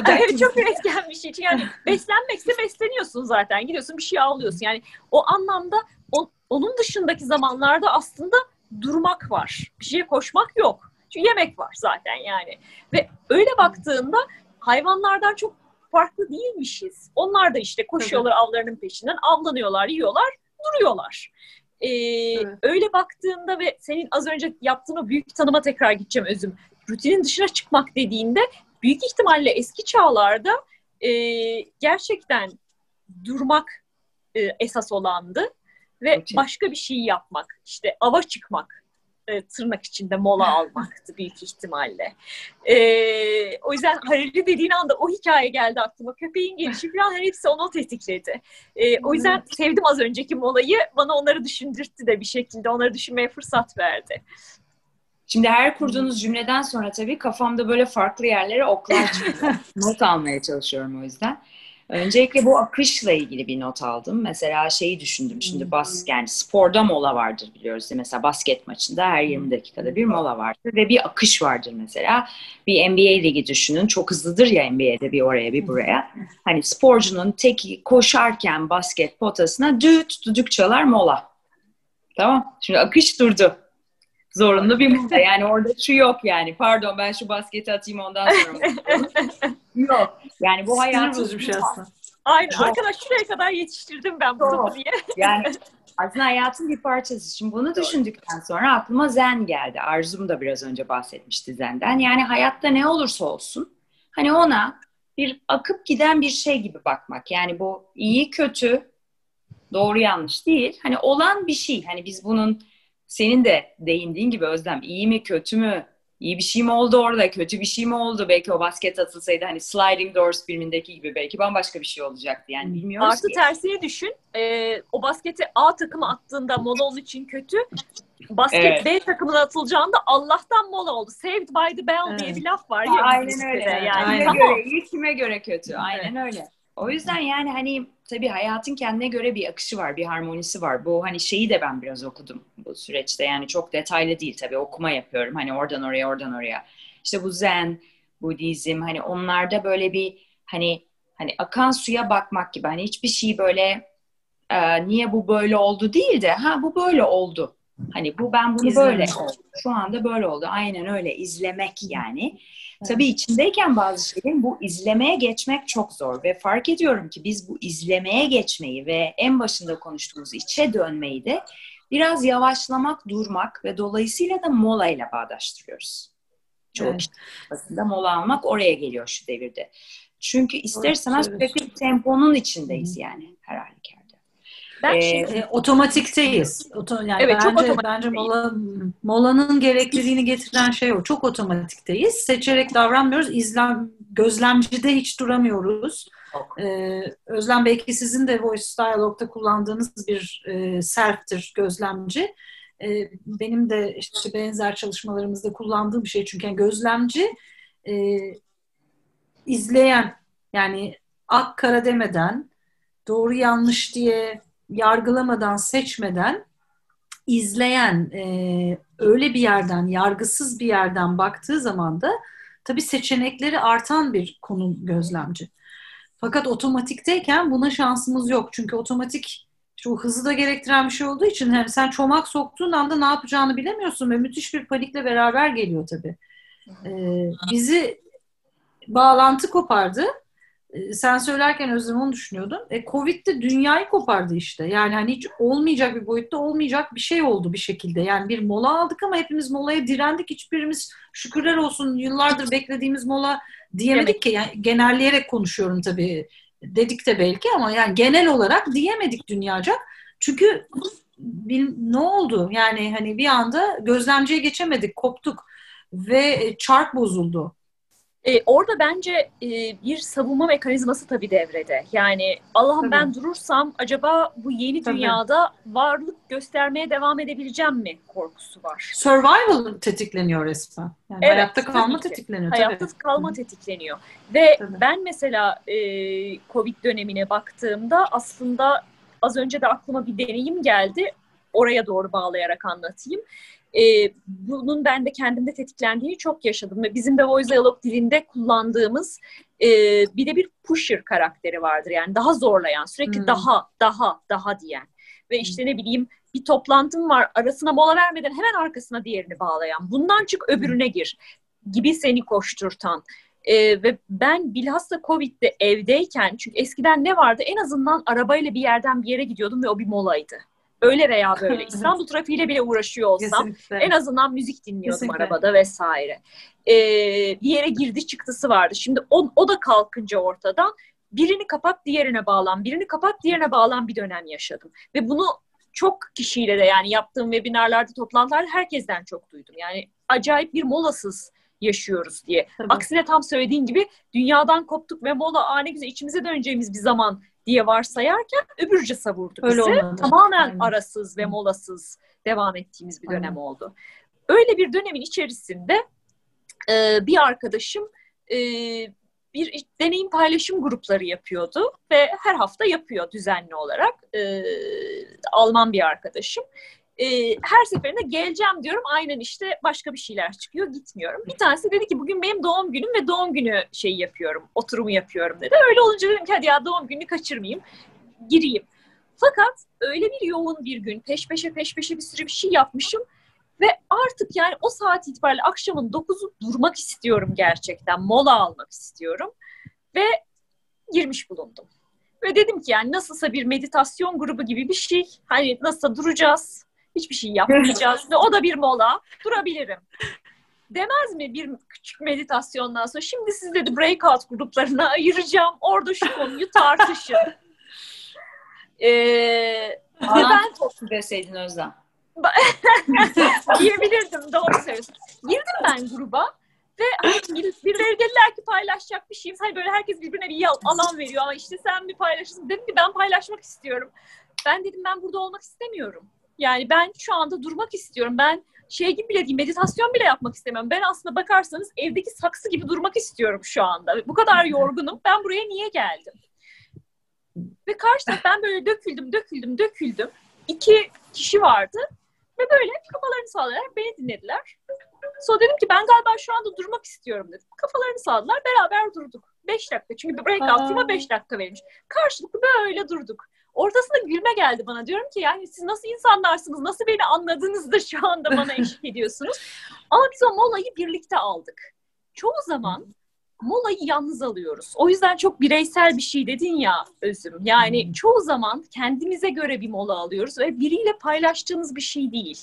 Evet, çok üretken bir şey için. Yani beslenmekse besleniyorsun zaten. Gidiyorsun bir şey avlıyorsun. Yani o anlamda o, onun dışındaki zamanlarda aslında durmak var. Bir şeye koşmak yok. Çünkü yemek var zaten yani. Ve öyle baktığında hayvanlardan çok farklı değilmişiz. Onlar da işte koşuyorlar avlarının peşinden, avlanıyorlar, yiyorlar, duruyorlar. Ee, evet. Öyle baktığında ve senin az önce yaptığın o büyük tanıma tekrar gideceğim özüm. Rutinin dışına çıkmak dediğinde büyük ihtimalle eski çağlarda e, gerçekten durmak e, esas olandı. Ve rutin. Başka bir şey yapmak, işte ava çıkmak. Tırnak içinde mola almaktı büyük ihtimalle. Ee, o yüzden Harari dediğin anda o hikaye geldi aklıma. Köpeğin gelişi falan hepsi onu tetikledi. Ee, o yüzden sevdim az önceki molayı. Bana onları düşündürttü de bir şekilde. Onları düşünmeye fırsat verdi. Şimdi her kurduğunuz cümleden sonra tabii kafamda böyle farklı yerlere oklar çıkıyor. Not almaya çalışıyorum o yüzden. Öncelikle bu akışla ilgili bir not aldım. Mesela şeyi düşündüm. Şimdi bas, yani sporda mola vardır biliyoruz. Mesela basket maçında her yirmi dakikada bir mola vardır ve bir akış vardır mesela. Bir N B A ligi düşünün. Çok hızlıdır ya N B A'de, bir oraya bir buraya. Hani sporcunun teki koşarken basket potasına düt düdük çalar mola. Tamam. Şimdi akış durdu. Zorunlu bir mola. Yani orada şu yok yani. Pardon ben şu basketi atayım ondan sonra. Yok. Yani bu hayatı... Aynen. Çok. Arkadaş şuraya kadar yetiştirdim ben bunu diye. Yani aslında hayatın bir parçası. Şimdi bunu düşündükten sonra aklıma zen geldi. Arzum da biraz önce bahsetmişti zenden. Yani hayatta ne olursa olsun hani ona bir akıp giden bir şey gibi bakmak. Yani bu iyi kötü, doğru yanlış değil. Hani olan bir şey. Hani biz bunun senin de değindiğin gibi Özlem, iyi mi kötü mü, iyi bir şey mi oldu orada, kötü bir şey mi oldu? Belki o basket atılsaydı hani Sliding Doors filmindeki gibi belki bambaşka bir şey olacaktı. Yani bilmiyoruz artı ki. Tersini düşün. E, o basketi A takımı attığında mola onun için kötü. Basket evet. B takımına atılacağında Allah'tan mola oldu. Saved by the bell evet. diye bir laf var ya. Aynen öyle. Yani. Aynen. Kime göre iyi, kime göre kötü. Aynen evet. öyle. O yüzden yani hani tabii hayatın kendine göre bir akışı var, bir harmonisi var. Bu hani şeyi de ben biraz okudum bu süreçte. Yani çok detaylı değil tabii, okuma yapıyorum. Hani oradan oraya, oradan oraya. İşte bu zen, Budizm hani onlarda böyle bir hani hani akan suya bakmak gibi. Hani hiçbir şey böyle e, niye bu böyle oldu değil de ha bu böyle oldu. Hani bu ben bunu İzlemek. böyle oldu. Şu anda böyle oldu. Aynen öyle izlemek yani. Evet. Tabii içindeyken bazı şeylerin bu izlemeye geçmek çok zor ve fark ediyorum ki biz bu izlemeye geçmeyi ve en başında konuştuğumuz içe dönmeyi de biraz yavaşlamak, durmak ve dolayısıyla da molayla bağdaştırıyoruz. Çoğu evet. kişi aslında mola almak oraya geliyor şu devirde. Çünkü isterseniz sürekli temponun içindeyiz yani her halükarda. Ben şimdi, e, otomatikteyiz. Yani evet, bence, çok otomatik. Bence mola, molanın gerekliliğini getiren şey o. Çok otomatikteyiz. Seçerek davranmıyoruz. İzlem, gözlemcide hiç duramıyoruz. Ee, Özlem, belki sizin de Voice Dialogue'da kullandığınız bir e, self'tir gözlemci. E, benim de işte benzer çalışmalarımızda kullandığım şey. Çünkü yani gözlemci e, izleyen, yani ak kara demeden, doğru yanlış diye yargılamadan, seçmeden izleyen, e, öyle bir yerden, yargısız bir yerden baktığı zaman da tabii seçenekleri artan bir konum gözlemci. Fakat otomatikteyken buna şansımız yok. Çünkü otomatik işte o hızı da gerektiren bir şey olduğu için hem sen çomak soktuğun anda ne yapacağını bilemiyorsun ve müthiş bir panikle beraber geliyor tabii. E, bizi bağlantı kopardı. Sen söylerken Özlem onu düşünüyordum. E, Covid de dünyayı kopardı işte. Yani hani hiç olmayacak bir boyutta olmayacak bir şey oldu bir şekilde. Yani bir mola aldık ama hepimiz molaya direndik. Hiçbirimiz şükürler olsun yıllardır beklediğimiz mola diyemedik ki. Yani genelleyerek konuşuyorum tabii. Dedik de belki ama yani genel olarak diyemedik dünyacak. Çünkü ne oldu? Yani hani bir anda gözlemciye geçemedik, koptuk ve çark bozuldu. Ee, orada bence e, bir savunma mekanizması tabii devrede. Yani Allah'ım ben durursam acaba bu yeni tabii. dünyada varlık göstermeye devam edebileceğim mi korkusu var. Survival tetikleniyor resmen. Yani evet, hayatta kalma tetikleniyor. Hayatta tabii. kalma Hı. tetikleniyor. Ve tabii. ben mesela e, Covid dönemine baktığımda aslında az önce de aklıma bir deneyim geldi. Oraya doğru bağlayarak anlatayım. Ee, bunun ben de kendimde tetiklendiğini çok yaşadım ve bizim de Voice Dialogue dilinde kullandığımız e, bir de bir pusher karakteri vardır, yani daha zorlayan, sürekli hmm. daha daha daha diyen ve işte ne bileyim bir toplantım var, arasına mola vermeden hemen arkasına diğerini bağlayan, bundan çık öbürüne gir gibi seni koşturtan. Ee, ve ben bilhassa Covid'de evdeyken, çünkü eskiden ne vardı, en azından arabayla bir yerden bir yere gidiyordum ve o bir molaydı. Öyle veya böyle. İstanbul trafiğiyle bile uğraşıyor olsam kesinlikle. En azından müzik dinliyordum kesinlikle. Arabada vesaire. Ee, bir yere girdi çıktısı vardı. Şimdi o, o da kalkınca ortadan birini kapat diğerine bağlan, birini kapat diğerine bağlan bir dönem yaşadım. Ve bunu çok kişiyle de, yani yaptığım webinarlarda, toplantılarda herkesten çok duydum. Yani acayip bir molasız yaşıyoruz diye. Tabii. Aksine tam söylediğin gibi dünyadan koptuk ve mola aa ne güzel içimize döneceğimiz bir zaman diye varsayarken öbürce savurdu bizi. Öyle tamamen aynen. arasız ve molasız devam ettiğimiz bir dönem aynen. oldu. Öyle bir dönemin içerisinde e, bir arkadaşım e, bir deneyim paylaşım grupları yapıyordu ve her hafta yapıyor düzenli olarak. E, Alman bir arkadaşım. E, her seferinde geleceğim diyorum, aynen işte başka bir şeyler çıkıyor, gitmiyorum. Bir tanesi dedi ki bugün benim doğum günüm ve doğum günü şeyi yapıyorum, oturumu yapıyorum dedi. Öyle olunca dedim ki hadi ya doğum gününü kaçırmayayım, gireyim. Fakat öyle bir yoğun bir gün, peş peşe peş peşe bir sürü bir şey yapmışım ve artık yani o saat itibariyle akşamın dokuzu durmak istiyorum gerçekten, mola almak istiyorum ve girmiş bulundum. Ve dedim ki yani nasılsa bir meditasyon grubu gibi bir şey, hani nasılsa duracağız, hiçbir şey yapmayacağız. O da bir mola. Durabilirim. Demez mi bir küçük meditasyondan sonra? Şimdi siz dedi breakout gruplarına ayıracağım. Orada şu konuyu tartışın. ee, ben toplu deseydin Özlem. Diyebilirdim. Doğru söylüyorsun. Girdim ben gruba. Ve hani birileri dediler ki paylaşacak bir şeyim. Hani böyle herkes birbirine bir alan veriyor. Ama işte sen bir paylaşırsın. Dedim ki ben paylaşmak istiyorum. Ben dedim ben burada olmak istemiyorum. Yani ben şu anda durmak istiyorum. Ben şey gibi bile değil, meditasyon bile yapmak istemiyorum. Ben aslında bakarsanız evdeki saksı gibi durmak istiyorum şu anda. Bu kadar yorgunum. Ben buraya niye geldim? Ve karşıda ben böyle döküldüm, döküldüm, döküldüm. İki kişi vardı. Ve böyle kafalarını sallayarak beni dinlediler. Sonra dedim ki ben galiba şu anda durmak istiyorum dedim. Kafalarını salladılar. Beraber durduk. beş dakika. Çünkü breakout'ıma beş dakika verilmiş. Karşılıklı böyle durduk. Ortasında gülme geldi bana. Diyorum ki yani siz nasıl insanlarsınız? Nasıl beni anladınız da şu anda bana eşlik ediyorsunuz? Ama biz o molayı birlikte aldık. Çoğu zaman molayı yalnız alıyoruz. O yüzden çok bireysel bir şey dedin ya Özüm. Yani çoğu zaman kendimize göre bir mola alıyoruz ve biriyle paylaştığımız bir şey değil.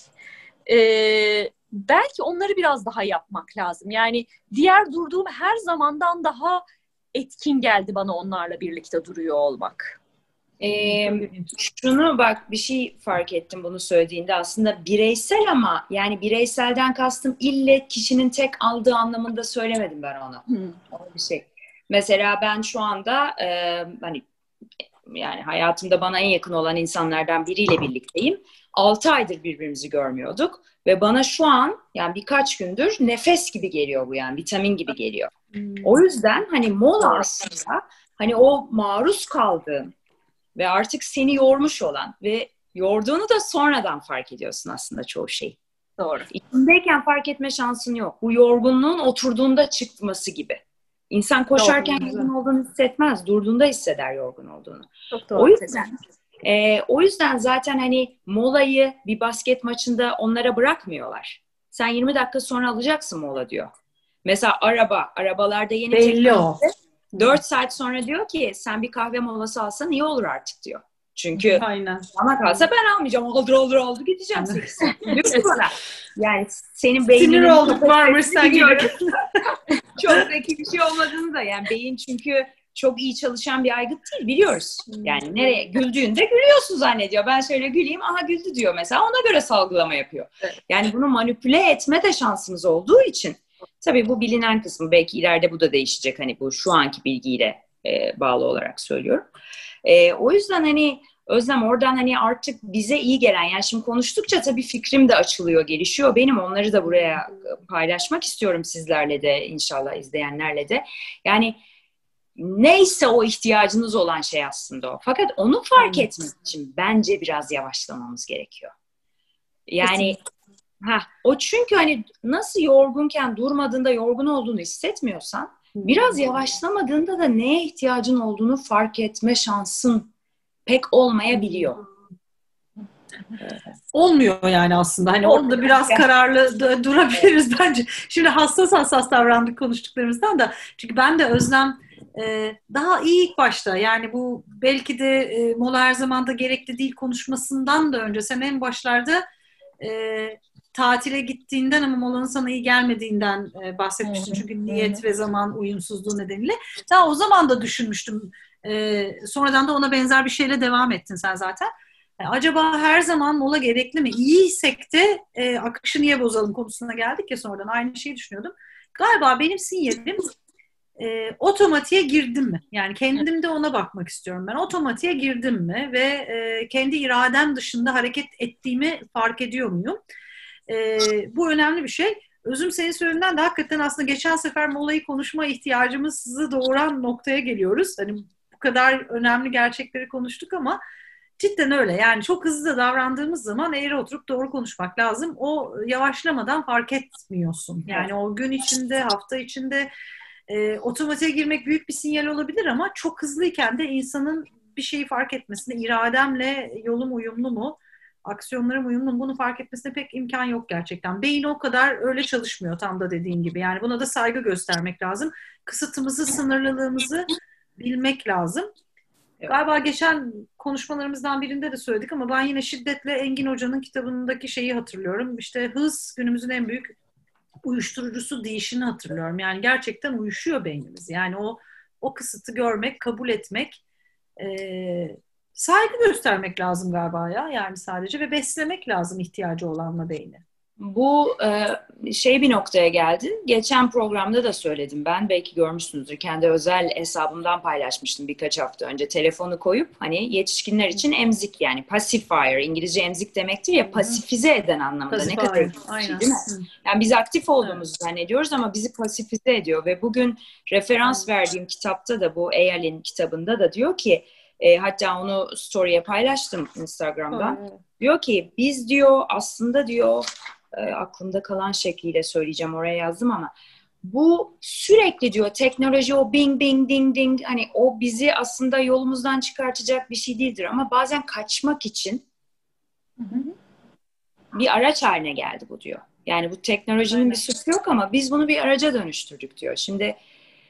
Ee, belki onları biraz daha yapmak lazım. Yani diğer durduğum her zamandan daha etkin geldi bana onlarla birlikte duruyor olmak. Ee, şunu bak, bir şey fark ettim bunu söylediğinde. Aslında bireysel, ama yani bireyselden kastım ille kişinin tek aldığı anlamında söylemedim ben ona. Hmm. Bir şey. Mesela ben şu anda e, hani yani hayatımda bana en yakın olan insanlardan biriyle birlikteyim. Altı aydır birbirimizi görmüyorduk ve bana şu an yani birkaç gündür nefes gibi geliyor bu, yani vitamin gibi geliyor. Hmm. O yüzden hani mola aslında hani o maruz kaldığın ve artık seni yormuş olan ve yorduğunu da sonradan fark ediyorsun aslında çoğu şeyi. Doğru. İçindeyken fark etme şansın yok. Bu yorgunluğun oturduğunda çıkması gibi. İnsan koşarken doğru, yorgun olduğunu hissetmez. Durduğunda hisseder yorgun olduğunu. Çok doğru. O yüzden, e, o yüzden zaten hani molayı bir basket maçında onlara bırakmıyorlar. Sen yirmi dakika sonra alacaksın mola diyor. Mesela araba, arabalarda yeni teknoloji. Dört saat sonra diyor ki sen bir kahve molası alsan iyi olur artık diyor. Çünkü aynen, bana kalsa ben almayacağım. Olur olur oldu gideceğim. Yani senin beynin... Sinir olduk varmışsan görüyoruz. Çok zeki bir şey olmadığını da, yani beyin çünkü çok iyi çalışan bir aygıt değil, biliyoruz. Yani nereye güldüğünde gülüyorsun zannediyor. Ben şöyle güleyim, aha güldü diyor mesela. Ona göre salgılama yapıyor. Yani bunu manipüle etme de şansımız olduğu için. Tabii bu bilinen kısmı, belki ileride bu da değişecek, hani bu şu anki bilgiyle e, bağlı olarak söylüyorum. E, o yüzden hani Özlem oradan hani artık bize iyi gelen, yani şimdi konuştukça tabii fikrim de açılıyor, gelişiyor benim, onları da buraya paylaşmak istiyorum sizlerle de, inşallah izleyenlerle de. Yani neyse o ihtiyacınız olan şey aslında o. Fakat onu fark etmek için bence biraz yavaşlamamız gerekiyor. Yani... Ha, o çünkü hani nasıl yorgunken durmadığında yorgun olduğunu hissetmiyorsan, biraz yavaşlamadığında da neye ihtiyacın olduğunu fark etme şansın pek olmayabiliyor. Olmuyor yani aslında. Hani olmuyor. Orada biraz kararlı da durabiliriz, evet, bence. Şimdi hassas hassas davrandık konuştuklarımızdan da. Çünkü ben de Özlem e, daha iyi ilk başta, yani bu belki de e, mola her zaman da gerekli değil konuşmasından da önce sen en başlarda E, tatile gittiğinden ama molanın sana iyi gelmediğinden e, bahsetmiştim. Hı-hı. Çünkü niyet Hı-hı. ve zaman uyumsuzluğu nedeniyle. Daha o zaman da düşünmüştüm. E, sonradan da ona benzer bir şeyle devam ettin sen zaten. E, acaba her zaman mola gerekli mi? İyiysek de e, akışı niye bozalım konusuna geldik ya sonradan. Aynı şeyi düşünüyordum. Galiba benim sinyalim e, otomatiğe girdim mi? Yani kendim de ona bakmak istiyorum ben. Otomatiğe girdim mi? Ve e, kendi iradem dışında hareket ettiğimi fark ediyor muyum? Ee, bu önemli bir şey. Özüm, senin söylediğinden de hakikaten aslında geçen sefer molayı konuşma ihtiyacımızı doğuran noktaya geliyoruz. Hani bu kadar önemli gerçekleri konuştuk ama cidden öyle. Yani çok hızlı da davrandığımız zaman eğri oturup doğru konuşmak lazım. O yavaşlamadan fark etmiyorsun. Yani o gün içinde, hafta içinde e, otomatiğe girmek büyük bir sinyal olabilir ama çok hızlıyken de insanın bir şeyi fark etmesini, irademle yolum uyumlu mu, aksiyonlarım uyumlu, bunu fark etmesine pek imkan yok gerçekten. Beyin o kadar öyle çalışmıyor, tam da dediğin gibi. Yani buna da saygı göstermek lazım. Kısıtımızı, sınırlılığımızı bilmek lazım. Evet. Galiba geçen konuşmalarımızdan birinde de söyledik ama ben yine şiddetle Engin Hoca'nın kitabındaki şeyi hatırlıyorum. İşte hız günümüzün en büyük uyuşturucusu deyişini hatırlıyorum. Yani gerçekten uyuşuyor beynimiz. Yani o o kısıtı görmek, kabul etmek, ee, saygı göstermek lazım galiba ya, yani sadece, ve beslemek lazım ihtiyacı olanla beyni. Bu şey bir noktaya geldin. Geçen programda da söyledim ben. Belki görmüşsünüzdür. Kendi özel hesabımdan paylaşmıştım birkaç hafta önce. Telefonu koyup hani yetişkinler için emzik, yani pacifier. İngilizce emzik demektir ya, pasifize eden anlamında. Pasifier. Ne kadar bir şey, değil mi? Yani biz aktif olduğumuzu zannediyoruz ama bizi pasifize ediyor. Ve bugün referans verdiğim kitapta da, bu Eyal'in kitabında da diyor ki, E, hatta onu story'e paylaştım Instagram'dan. Hı. Diyor ki biz diyor aslında diyor e, aklımda kalan şekliyle söyleyeceğim, oraya yazdım ama bu sürekli diyor teknoloji o bing bing ding ding hani o bizi aslında yolumuzdan çıkartacak bir şey değildir ama bazen kaçmak için hı hı. bir araç haline geldi bu diyor. Yani bu teknolojinin evet. bir suçu yok ama biz bunu bir araca dönüştürdük diyor. Şimdi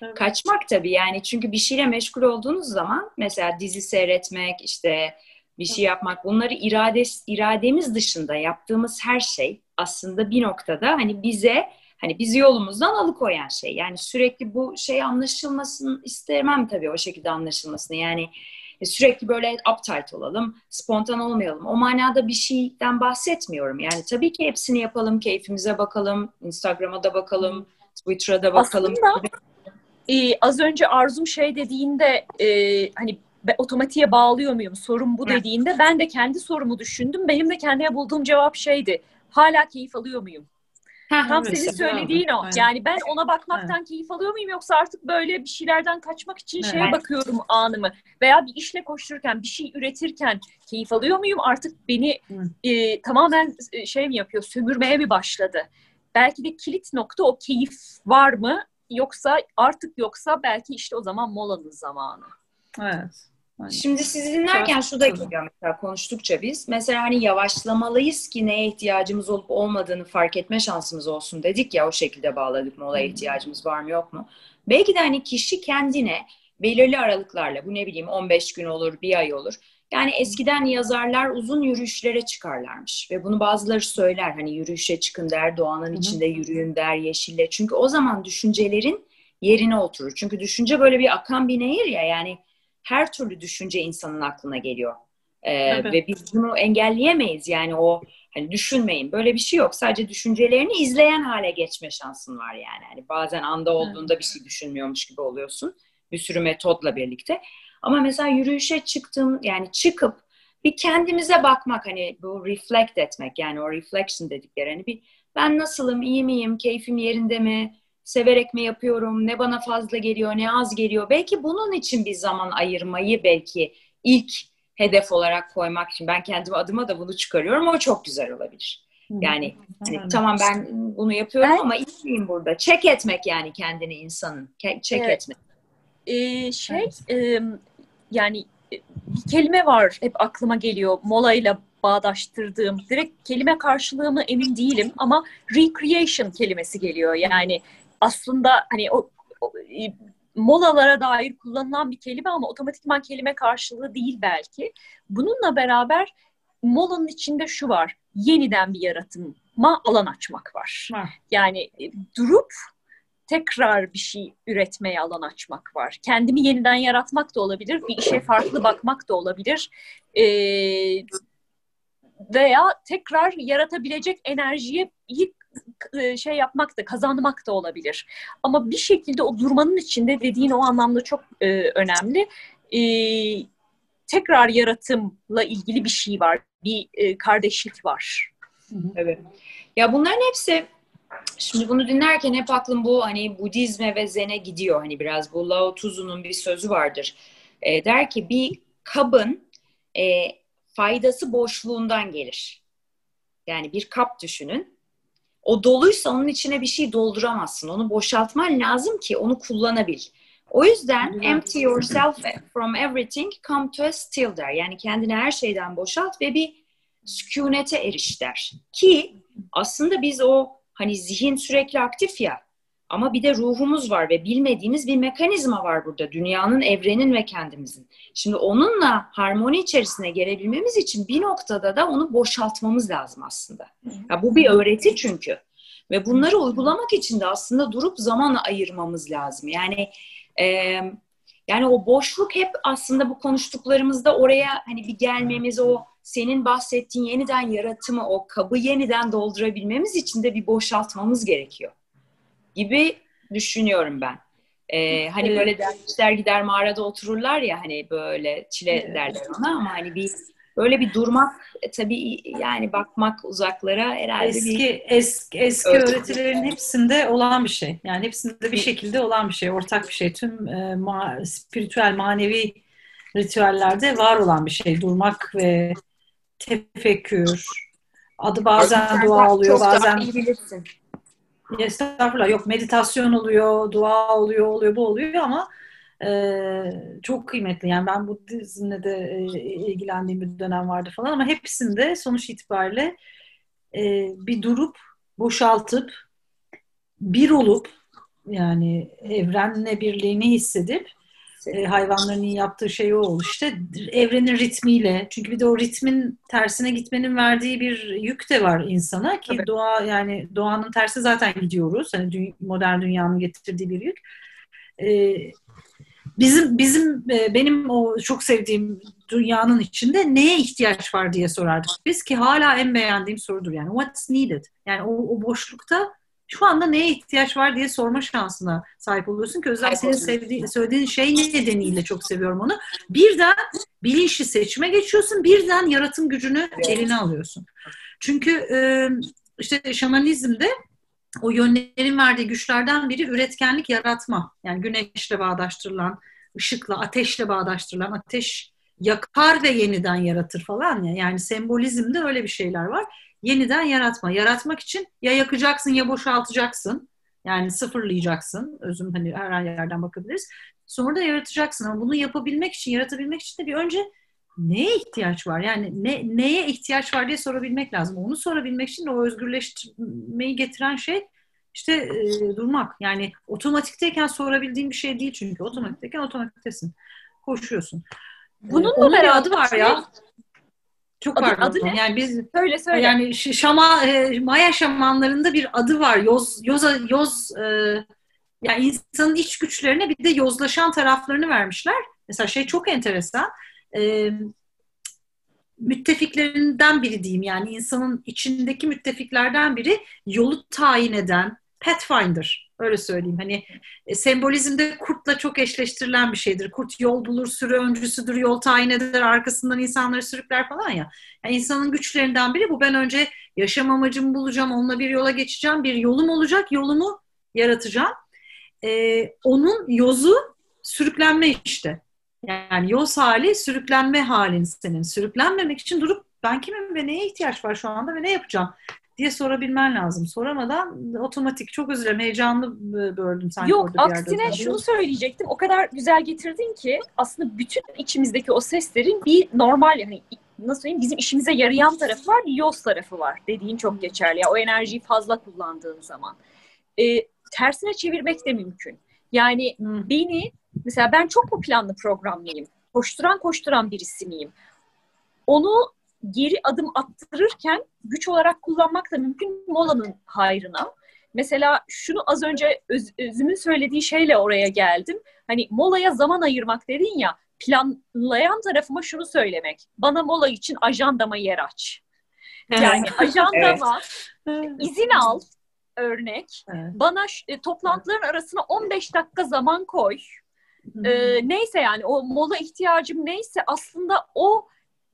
evet. kaçmak tabii yani çünkü bir şeyle meşgul olduğunuz zaman mesela dizi seyretmek işte bir şey yapmak bunları irade, irademiz dışında yaptığımız her şey aslında bir noktada hani bize hani bizi yolumuzdan alıkoyan şey. Yani sürekli bu şey anlaşılmasını istemem tabii o şekilde anlaşılmasını. Yani sürekli böyle uptight olalım, spontan olmayalım. O manada bir şeyden bahsetmiyorum. Yani tabii ki hepsini yapalım, keyfimize bakalım, Instagram'a da bakalım, Twitter'a da bakalım. Aslında e, az önce Arzum şey dediğinde e, hani otomatiğe bağlıyor muyum? Sorum bu dediğinde ben de kendi sorumu düşündüm. Benim de kendime bulduğum cevap şeydi. Hala keyif alıyor muyum? Ha, tam evet, senin söylediğin o. Evet. Yani ben ona bakmaktan evet. keyif alıyor muyum yoksa artık böyle bir şeylerden kaçmak için evet. şeye bakıyorum anımı veya bir işle koştururken, bir şey üretirken keyif alıyor muyum? Artık beni e, tamamen şey mi yapıyor, sömürmeye mi başladı? Belki de kilit nokta o keyif var mı? Yoksa artık yoksa belki işte o zaman molanın zamanı. Evet. Aynen. Şimdi sizi dinlerken şu da geliyor mesela konuştukça biz. Mesela hani yavaşlamalıyız ki neye ihtiyacımız olup olmadığını fark etme şansımız olsun dedik ya o şekilde bağladık mı olaya ihtiyacımız var mı yok mu? Belki de hani kişi kendine belirli aralıklarla bu ne bileyim on beş gün olur bir ay olur. Yani eskiden yazarlar uzun yürüyüşlere çıkarlarmış ve bunu bazıları söyler hani yürüyüşe çıkın der doğanın içinde yürüyün der yeşille. Çünkü o zaman düşüncelerin yerine oturur. Çünkü düşünce böyle bir akan bir nehir ya yani. Her türlü düşünce insanın aklına geliyor. Ee, evet. Ve biz bunu engelleyemeyiz. Yani o hani düşünmeyin. Böyle bir şey yok. Sadece düşüncelerini izleyen hale geçme şansın var yani. Yani bazen anda olduğunda evet. bir şey düşünmüyormuş gibi oluyorsun. Bir sürü metodla birlikte. Ama mesela yürüyüşe çıktım yani çıkıp bir kendimize bakmak hani bu reflect etmek yani o reflection dedikleri hani bir ben nasılım, iyi miyim, keyfim yerinde mi? Severek mi yapıyorum, ne bana fazla geliyor, ne az geliyor. Belki bunun için bir zaman ayırmayı belki ilk hedef olarak koymak için. Ben kendime adıma da bunu çıkarıyorum. O çok güzel olabilir. Yani hmm. hani, tamam ben bunu yapıyorum ben, ama ilgiyim burada. Check etmek yani kendini insanın. Check evet. etmek. Ee, şey evet. e, yani bir kelime var hep aklıma geliyor. Molayla bağdaştırdığım, direkt kelime karşılığımı emin değilim ama recreation kelimesi geliyor. Yani aslında hani o, o e, molalara dair kullanılan bir kelime ama otomatikman kelime karşılığı değil belki. Bununla beraber molanın içinde şu var, yeniden bir yaratıma alan açmak var. Ha. Yani e, durup tekrar bir şey üretmeye alan açmak var. Kendimi yeniden yaratmak da olabilir, bir işe farklı bakmak da olabilir. E, veya tekrar yaratabilecek enerjiye iyi şey yapmak da, kazanmak da olabilir. Ama bir şekilde o durmanın içinde dediğin o anlamda çok e, önemli. E, tekrar yaratımla ilgili bir şey var. Bir e, kardeşlik var. Evet. Ya bunların hepsi şimdi bunu dinlerken hep aklım bu hani Budizme ve Zen'e gidiyor. Hani biraz bu Lao Tzu'nun bir sözü vardır. E, der ki bir kabın e, faydası boşluğundan gelir. Yani bir kap düşünün. O doluysa onun içine bir şey dolduramazsın. Onu boşaltman lazım ki onu kullanabil. O yüzden empty yourself from everything, come to a still der. Yani kendini her şeyden boşalt ve bir sükunete eriş der. Ki aslında biz o hani zihin sürekli aktif ya ama bir de ruhumuz var ve bilmediğimiz bir mekanizma var burada. Dünyanın, evrenin ve kendimizin. Şimdi onunla harmoni içerisine gelebilmemiz için bir noktada da onu boşaltmamız lazım aslında. Ya bu bir öğreti çünkü. Ve bunları uygulamak için de aslında durup zaman ayırmamız lazım. Yani e, yani o boşluk hep aslında bu konuştuklarımızda oraya hani bir gelmemiz, o senin bahsettiğin yeniden yaratımı, o kabı yeniden doldurabilmemiz için de bir boşaltmamız gerekiyor gibi düşünüyorum ben. Ee, hani evet. böyle dervişler gider mağarada otururlar ya hani böyle çile evet. derler ona ama hani bir böyle bir durmak tabii yani bakmak uzaklara herhalde eski, bir... Eski, eski öğretilerin hepsinde olan bir şey. Yani hepsinde bir şekilde olan bir şey. Ortak bir şey. Tüm e, ma, spiritüel, manevi ritüellerde var olan bir şey. Durmak ve tefekkür. Adı bazen dua oluyor, bazen... Estağfurullah, yok meditasyon oluyor, dua oluyor, oluyor bu oluyor ama e, çok kıymetli. Yani ben Budizm'le de e, ilgilendiğim bir dönem vardı falan ama hepsinde sonuç itibariyle e, bir durup, boşaltıp, bir olup, yani evrenle birliğini hissedip, e, hayvanların yaptığı şey o oldu işte, evrenin ritmiyle, çünkü bir de o ritmin tersine gitmenin verdiği bir yük de var insana ki, evet. Doğa, yani doğanın tersi zaten gidiyoruz, hani dü- modern dünyanın getirdiği bir yük. E, bizim bizim e, benim o çok sevdiğim dünyanın içinde neye ihtiyaç var diye sorardık biz ki hala en beğendiğim sorudur yani, what's needed, yani o, o boşlukta şu anda neye ihtiyaç var diye sorma şansına sahip oluyorsun ki özellikle senin sevdiğin, söylediğin şey nedeniyle çok seviyorum onu. Birden bilinçli seçime geçiyorsun, birden yaratım gücünü eline alıyorsun. Çünkü işte şamanizmde o yönlerin verdiği güçlerden biri üretkenlik, yaratma. Yani güneşle bağdaştırılan, ışıkla, ateşle bağdaştırılan, ateş yakar ve yeniden yaratır falan ya. Yani sembolizmde öyle bir şeyler var. Yeniden yaratma. Yaratmak için ya yakacaksın ya boşaltacaksın. Yani sıfırlayacaksın. Özüm hani her yerden bakabiliriz. Sonra da yaratacaksın. Ama bunu yapabilmek için, yaratabilmek için de bir önce neye ihtiyaç var? Yani ne, neye ihtiyaç var diye sorabilmek lazım. Onu sorabilmek için de o özgürleştirmeyi getiren şey işte e, durmak. Yani otomatikteyken sorabildiğin bir şey değil çünkü. Otomatikteyken otomatiktesin. Koşuyorsun. Bunun da bir adı var ya. Çok adı, adı ne? Yani biz söyle söyle. Yani şama, e, Maya şamanlarında bir adı var. Yoz yoza yoz e, yani insanın iç güçlerine bir de yozlaşan taraflarını vermişler. Mesela şey çok enteresan. E, müttefiklerinden biri diyeyim, yani insanın içindeki müttefiklerden biri yolu tayin eden Pathfinder. Öyle söyleyeyim. Hani e, sembolizmde kurtla çok eşleştirilen bir şeydir. Kurt yol bulur, sürü öncüsüdür, yol tayin eder, arkasından insanları sürükler falan ya. Yani insanın güçlerinden biri bu. Ben önce yaşam amacımı bulacağım, onunla bir yola geçeceğim, bir yolum olacak, yolumu yaratacağım. E, onun yozu sürüklenme işte. Yani yoz hali, sürüklenme halin senin. Sürüklenmemek için durup ben kimim ve neye ihtiyaç var şu anda ve ne yapacağım diye sorabilmen lazım. Soramadan otomatik. Çok özür dilerim. Heyecanlı böldüm sanki. Yok, aksine şunu söyleyecektim. O kadar güzel getirdin ki aslında bütün içimizdeki o seslerin bir normal, yani nasıl diyeyim, bizim işimize yarayan tarafı var, bir yoz tarafı var. Dediğin çok geçerli. Yani o enerjiyi fazla kullandığın zaman. E, tersine çevirmek de mümkün. Yani hmm. beni, mesela ben çok mu planlı programlıyım? Koşturan koşturan birisi miyim? Onu geri adım attırırken güç olarak kullanmak da mümkün, molanın hayrına. Mesela şunu az önce Öz, Özüm'ün söylediği şeyle oraya geldim. Hani molaya zaman ayırmak dedin ya, planlayan tarafıma şunu söylemek. Bana mola için ajandama yer aç. Yani ajandama evet. izin al örnek. Evet. Bana e, toplantıların arasına on beş dakika zaman koy. E, neyse yani o mola ihtiyacım neyse aslında o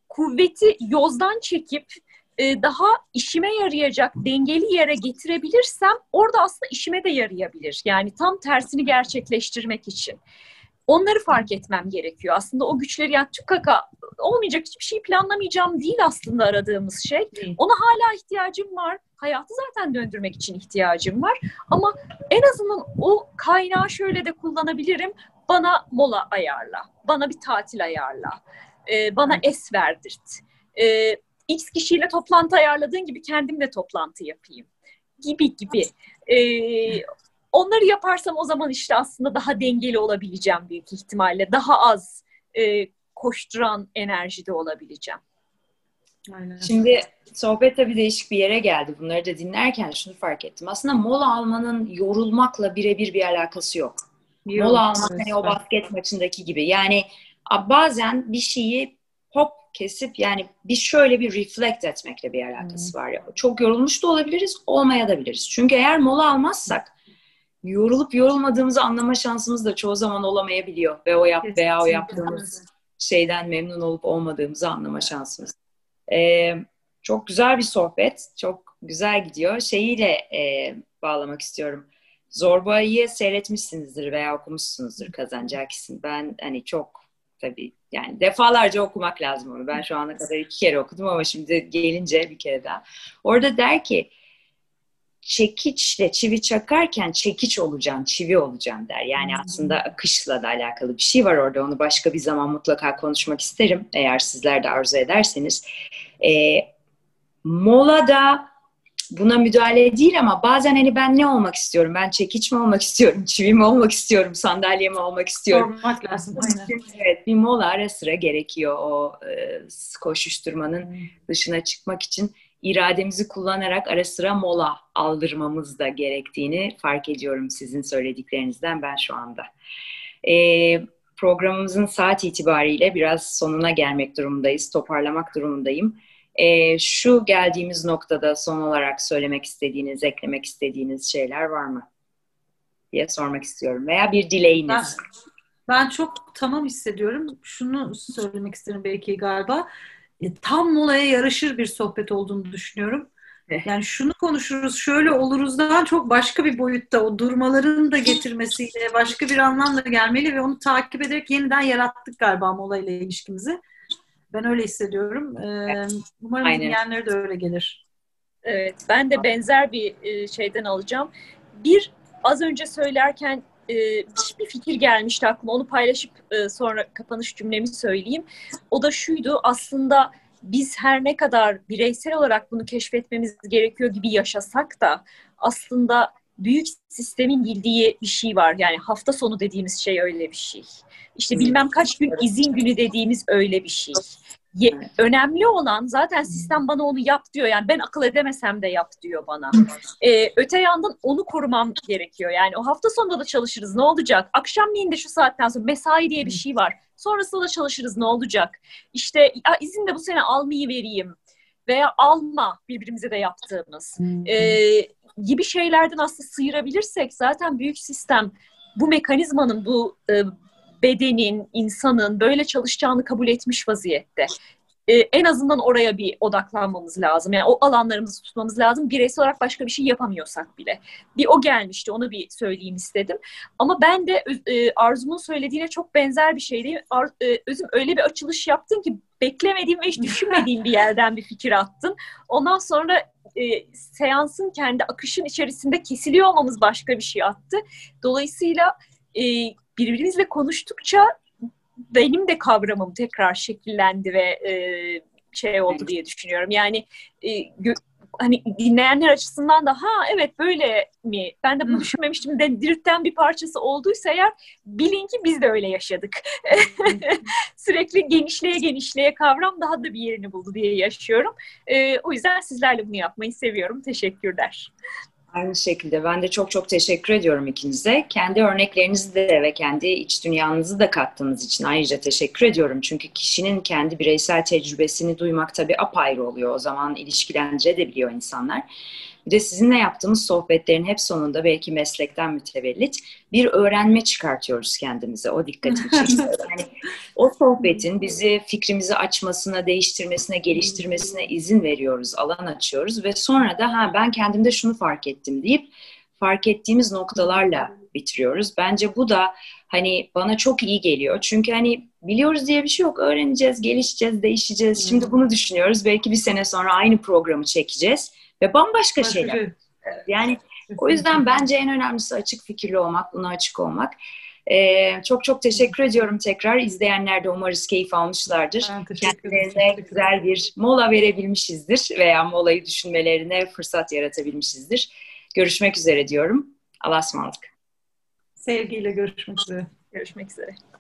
kuvveti yozdan çekip e, daha işime yarayacak, dengeli yere getirebilirsem orada aslında işime de yarayabilir. Yani tam tersini gerçekleştirmek için. Onları fark etmem gerekiyor. Aslında o güçleri, yani tükaka olmayacak hiçbir şey planlamayacağım değil aslında aradığımız şey. Ona hala ihtiyacım var. Hayatı zaten döndürmek için ihtiyacım var. Ama en azından o kaynağı şöyle de kullanabilirim. Bana mola ayarla. Bana bir tatil ayarla. Bana es verdirt. Ee, X kişiyle toplantı ayarladığın gibi kendimle toplantı yapayım. Gibi gibi. Ee, onları yaparsam o zaman işte aslında daha dengeli olabileceğim büyük ihtimalle. Daha az e, koşturan enerjide olabileceğim. Aynen. Şimdi sohbet tabii değişik bir yere geldi. Bunları da dinlerken şunu fark ettim. Aslında mola almanın yorulmakla birebir bir alakası yok. Yok. Mola almak hani o basket maçındaki gibi. Yani bazen bir şeyi hop kesip, yani bir şöyle bir reflect etmekle bir alakası var. Çok yorulmuş da olabiliriz, olmaya da biliriz. Çünkü eğer mola almazsak yorulup yorulmadığımızı anlama şansımız da çoğu zaman olamayabiliyor. Ve o yap veya o yaptığımız şeyden memnun olup olmadığımızı anlama şansımız. Ee, çok güzel bir sohbet. Çok güzel gidiyor. Şeyiyle e, bağlamak istiyorum. Zorba'yı seyretmişsinizdir veya okumuşsunuzdur Kazancı Akis'in. Ben hani çok tabii yani defalarca okumak lazım onu. Ben şu ana kadar iki kere okudum ama şimdi gelince bir kere daha. Orada der ki çekiçle çivi çakarken çekiç olacaksın, çivi olacaksın der. Yani hmm. aslında akışla da alakalı bir şey var orada. Onu başka bir zaman mutlaka konuşmak isterim. Eğer sizler de arzu ederseniz. E, molada buna müdahale değil ama bazen hani ben ne olmak istiyorum? Ben çekiç mi olmak istiyorum? Çivi mi olmak istiyorum? Sandalye mi olmak istiyorum? Sormak lazım. Evet, bir mola ara sıra gerekiyor o e, koşuşturmanın hmm. dışına çıkmak için. İrademizi kullanarak ara sıra mola aldırmamız da gerektiğini fark ediyorum sizin söylediklerinizden ben şu anda. Ee, programımızın saat itibariyle biraz sonuna gelmek durumundayız, toparlamak durumundayım. Ee, şu geldiğimiz noktada son olarak söylemek istediğiniz, eklemek istediğiniz şeyler var mı diye sormak istiyorum. Veya bir dileğiniz. Ben, ben çok tamam hissediyorum. Şunu söylemek isterim belki galiba. Tam molaya yaraşır bir sohbet olduğunu düşünüyorum. Yani şunu konuşuruz, şöyle oluruzdan çok başka bir boyutta o durmaların da getirmesiyle başka bir anlamla gelmeli ve onu takip ederek yeniden yarattık galiba molayla ilişkimizi. Ben öyle hissediyorum. Ee, umarım dinleyenlere de öyle gelir. Evet, ben de benzer bir şeyden alacağım. Bir, az önce söylerken bir fikir gelmişti aklıma. Onu paylaşıp sonra kapanış cümlemi söyleyeyim. O da şuydu. Aslında biz her ne kadar bireysel olarak bunu keşfetmemiz gerekiyor gibi yaşasak da aslında büyük sistemin bildiği bir şey var. Yani hafta sonu dediğimiz şey öyle bir şey. İşte bilmem kaç gün izin günü dediğimiz öyle bir şey. Evet. Önemli olan zaten sistem bana onu yap diyor. Yani ben akıl edemesem de yap diyor bana. Ee, öte yandan onu korumam gerekiyor. Yani o hafta sonunda da çalışırız. Ne olacak? Akşamleyin de şu saatten sonra mesai diye bir şey var. Sonrasında da çalışırız. Ne olacak? İşte izin de bu sene almayı vereyim. Veya alma birbirimize de yaptığımız. Ee, gibi şeylerden aslında sıyırabilirsek zaten büyük sistem bu mekanizmanın bu e, bedenin, insanın böyle çalışacağını kabul etmiş vaziyette. Ee, en azından oraya bir odaklanmamız lazım. Yani o alanlarımızı tutmamız lazım. Bireysel olarak başka bir şey yapamıyorsak bile. Bir o gelmişti, onu bir söyleyeyim istedim. Ama ben de e, Arzum'un söylediğine çok benzer bir şeydi. Ar, e, Özüm öyle bir açılış yaptın ki beklemediğim ve hiç düşünmediğim bir yerden bir fikir attın. Ondan sonra e, seansın kendi akışın içerisinde kesiliyor olmamız başka bir şey attı. Dolayısıyla e, birbirimizle konuştukça benim de kavramım tekrar şekillendi ve e, şey oldu diye düşünüyorum. Yani e, hani dinleyenler açısından da ha evet böyle mi? Ben de bunu düşünmemiştim de dirilten bir parçası olduysa eğer bilin ki biz de öyle yaşadık. Sürekli genişleye genişleye kavram daha da bir yerini buldu diye yaşıyorum. E, o yüzden sizlerle bunu yapmayı seviyorum. Teşekkürler. Aynı şekilde ben de çok çok teşekkür ediyorum ikinize. Kendi örneklerinizi de ve kendi iç dünyanızı da kattığınız için ayrıca teşekkür ediyorum. Çünkü kişinin kendi bireysel tecrübesini duymak tabii apayrı oluyor. O zaman ilişkilendirebiliyor insanlar. Bir de sizinle yaptığımız sohbetlerin hep sonunda belki meslekten mütevellit bir öğrenme çıkartıyoruz kendimize. O dikkatimi çekiyor. Yani o sohbetin bizi fikrimizi açmasına, değiştirmesine, geliştirmesine izin veriyoruz, alan açıyoruz ve sonra da ha ben kendimde şunu fark ettim deyip fark ettiğimiz noktalarla bitiriyoruz. Bence bu da hani bana çok iyi geliyor. Çünkü hani biliyoruz diye bir şey yok. Öğreneceğiz, gelişeceğiz, değişeceğiz. Şimdi bunu düşünüyoruz. Belki bir sene sonra aynı programı çekeceğiz. Ve bambaşka şeyler. Yani o yüzden bence en önemlisi açık fikirli olmak, buna açık olmak. Ee, çok çok teşekkür ediyorum tekrar. İzleyenler de umarız keyif almışlardır. Kendilerine güzel bir mola verebilmişizdir veya molayı düşünmelerine fırsat yaratabilmişizdir. Görüşmek üzere diyorum. Allah'a ısmarladık. Sevgiyle görüşmek üzere. Görüşmek üzere.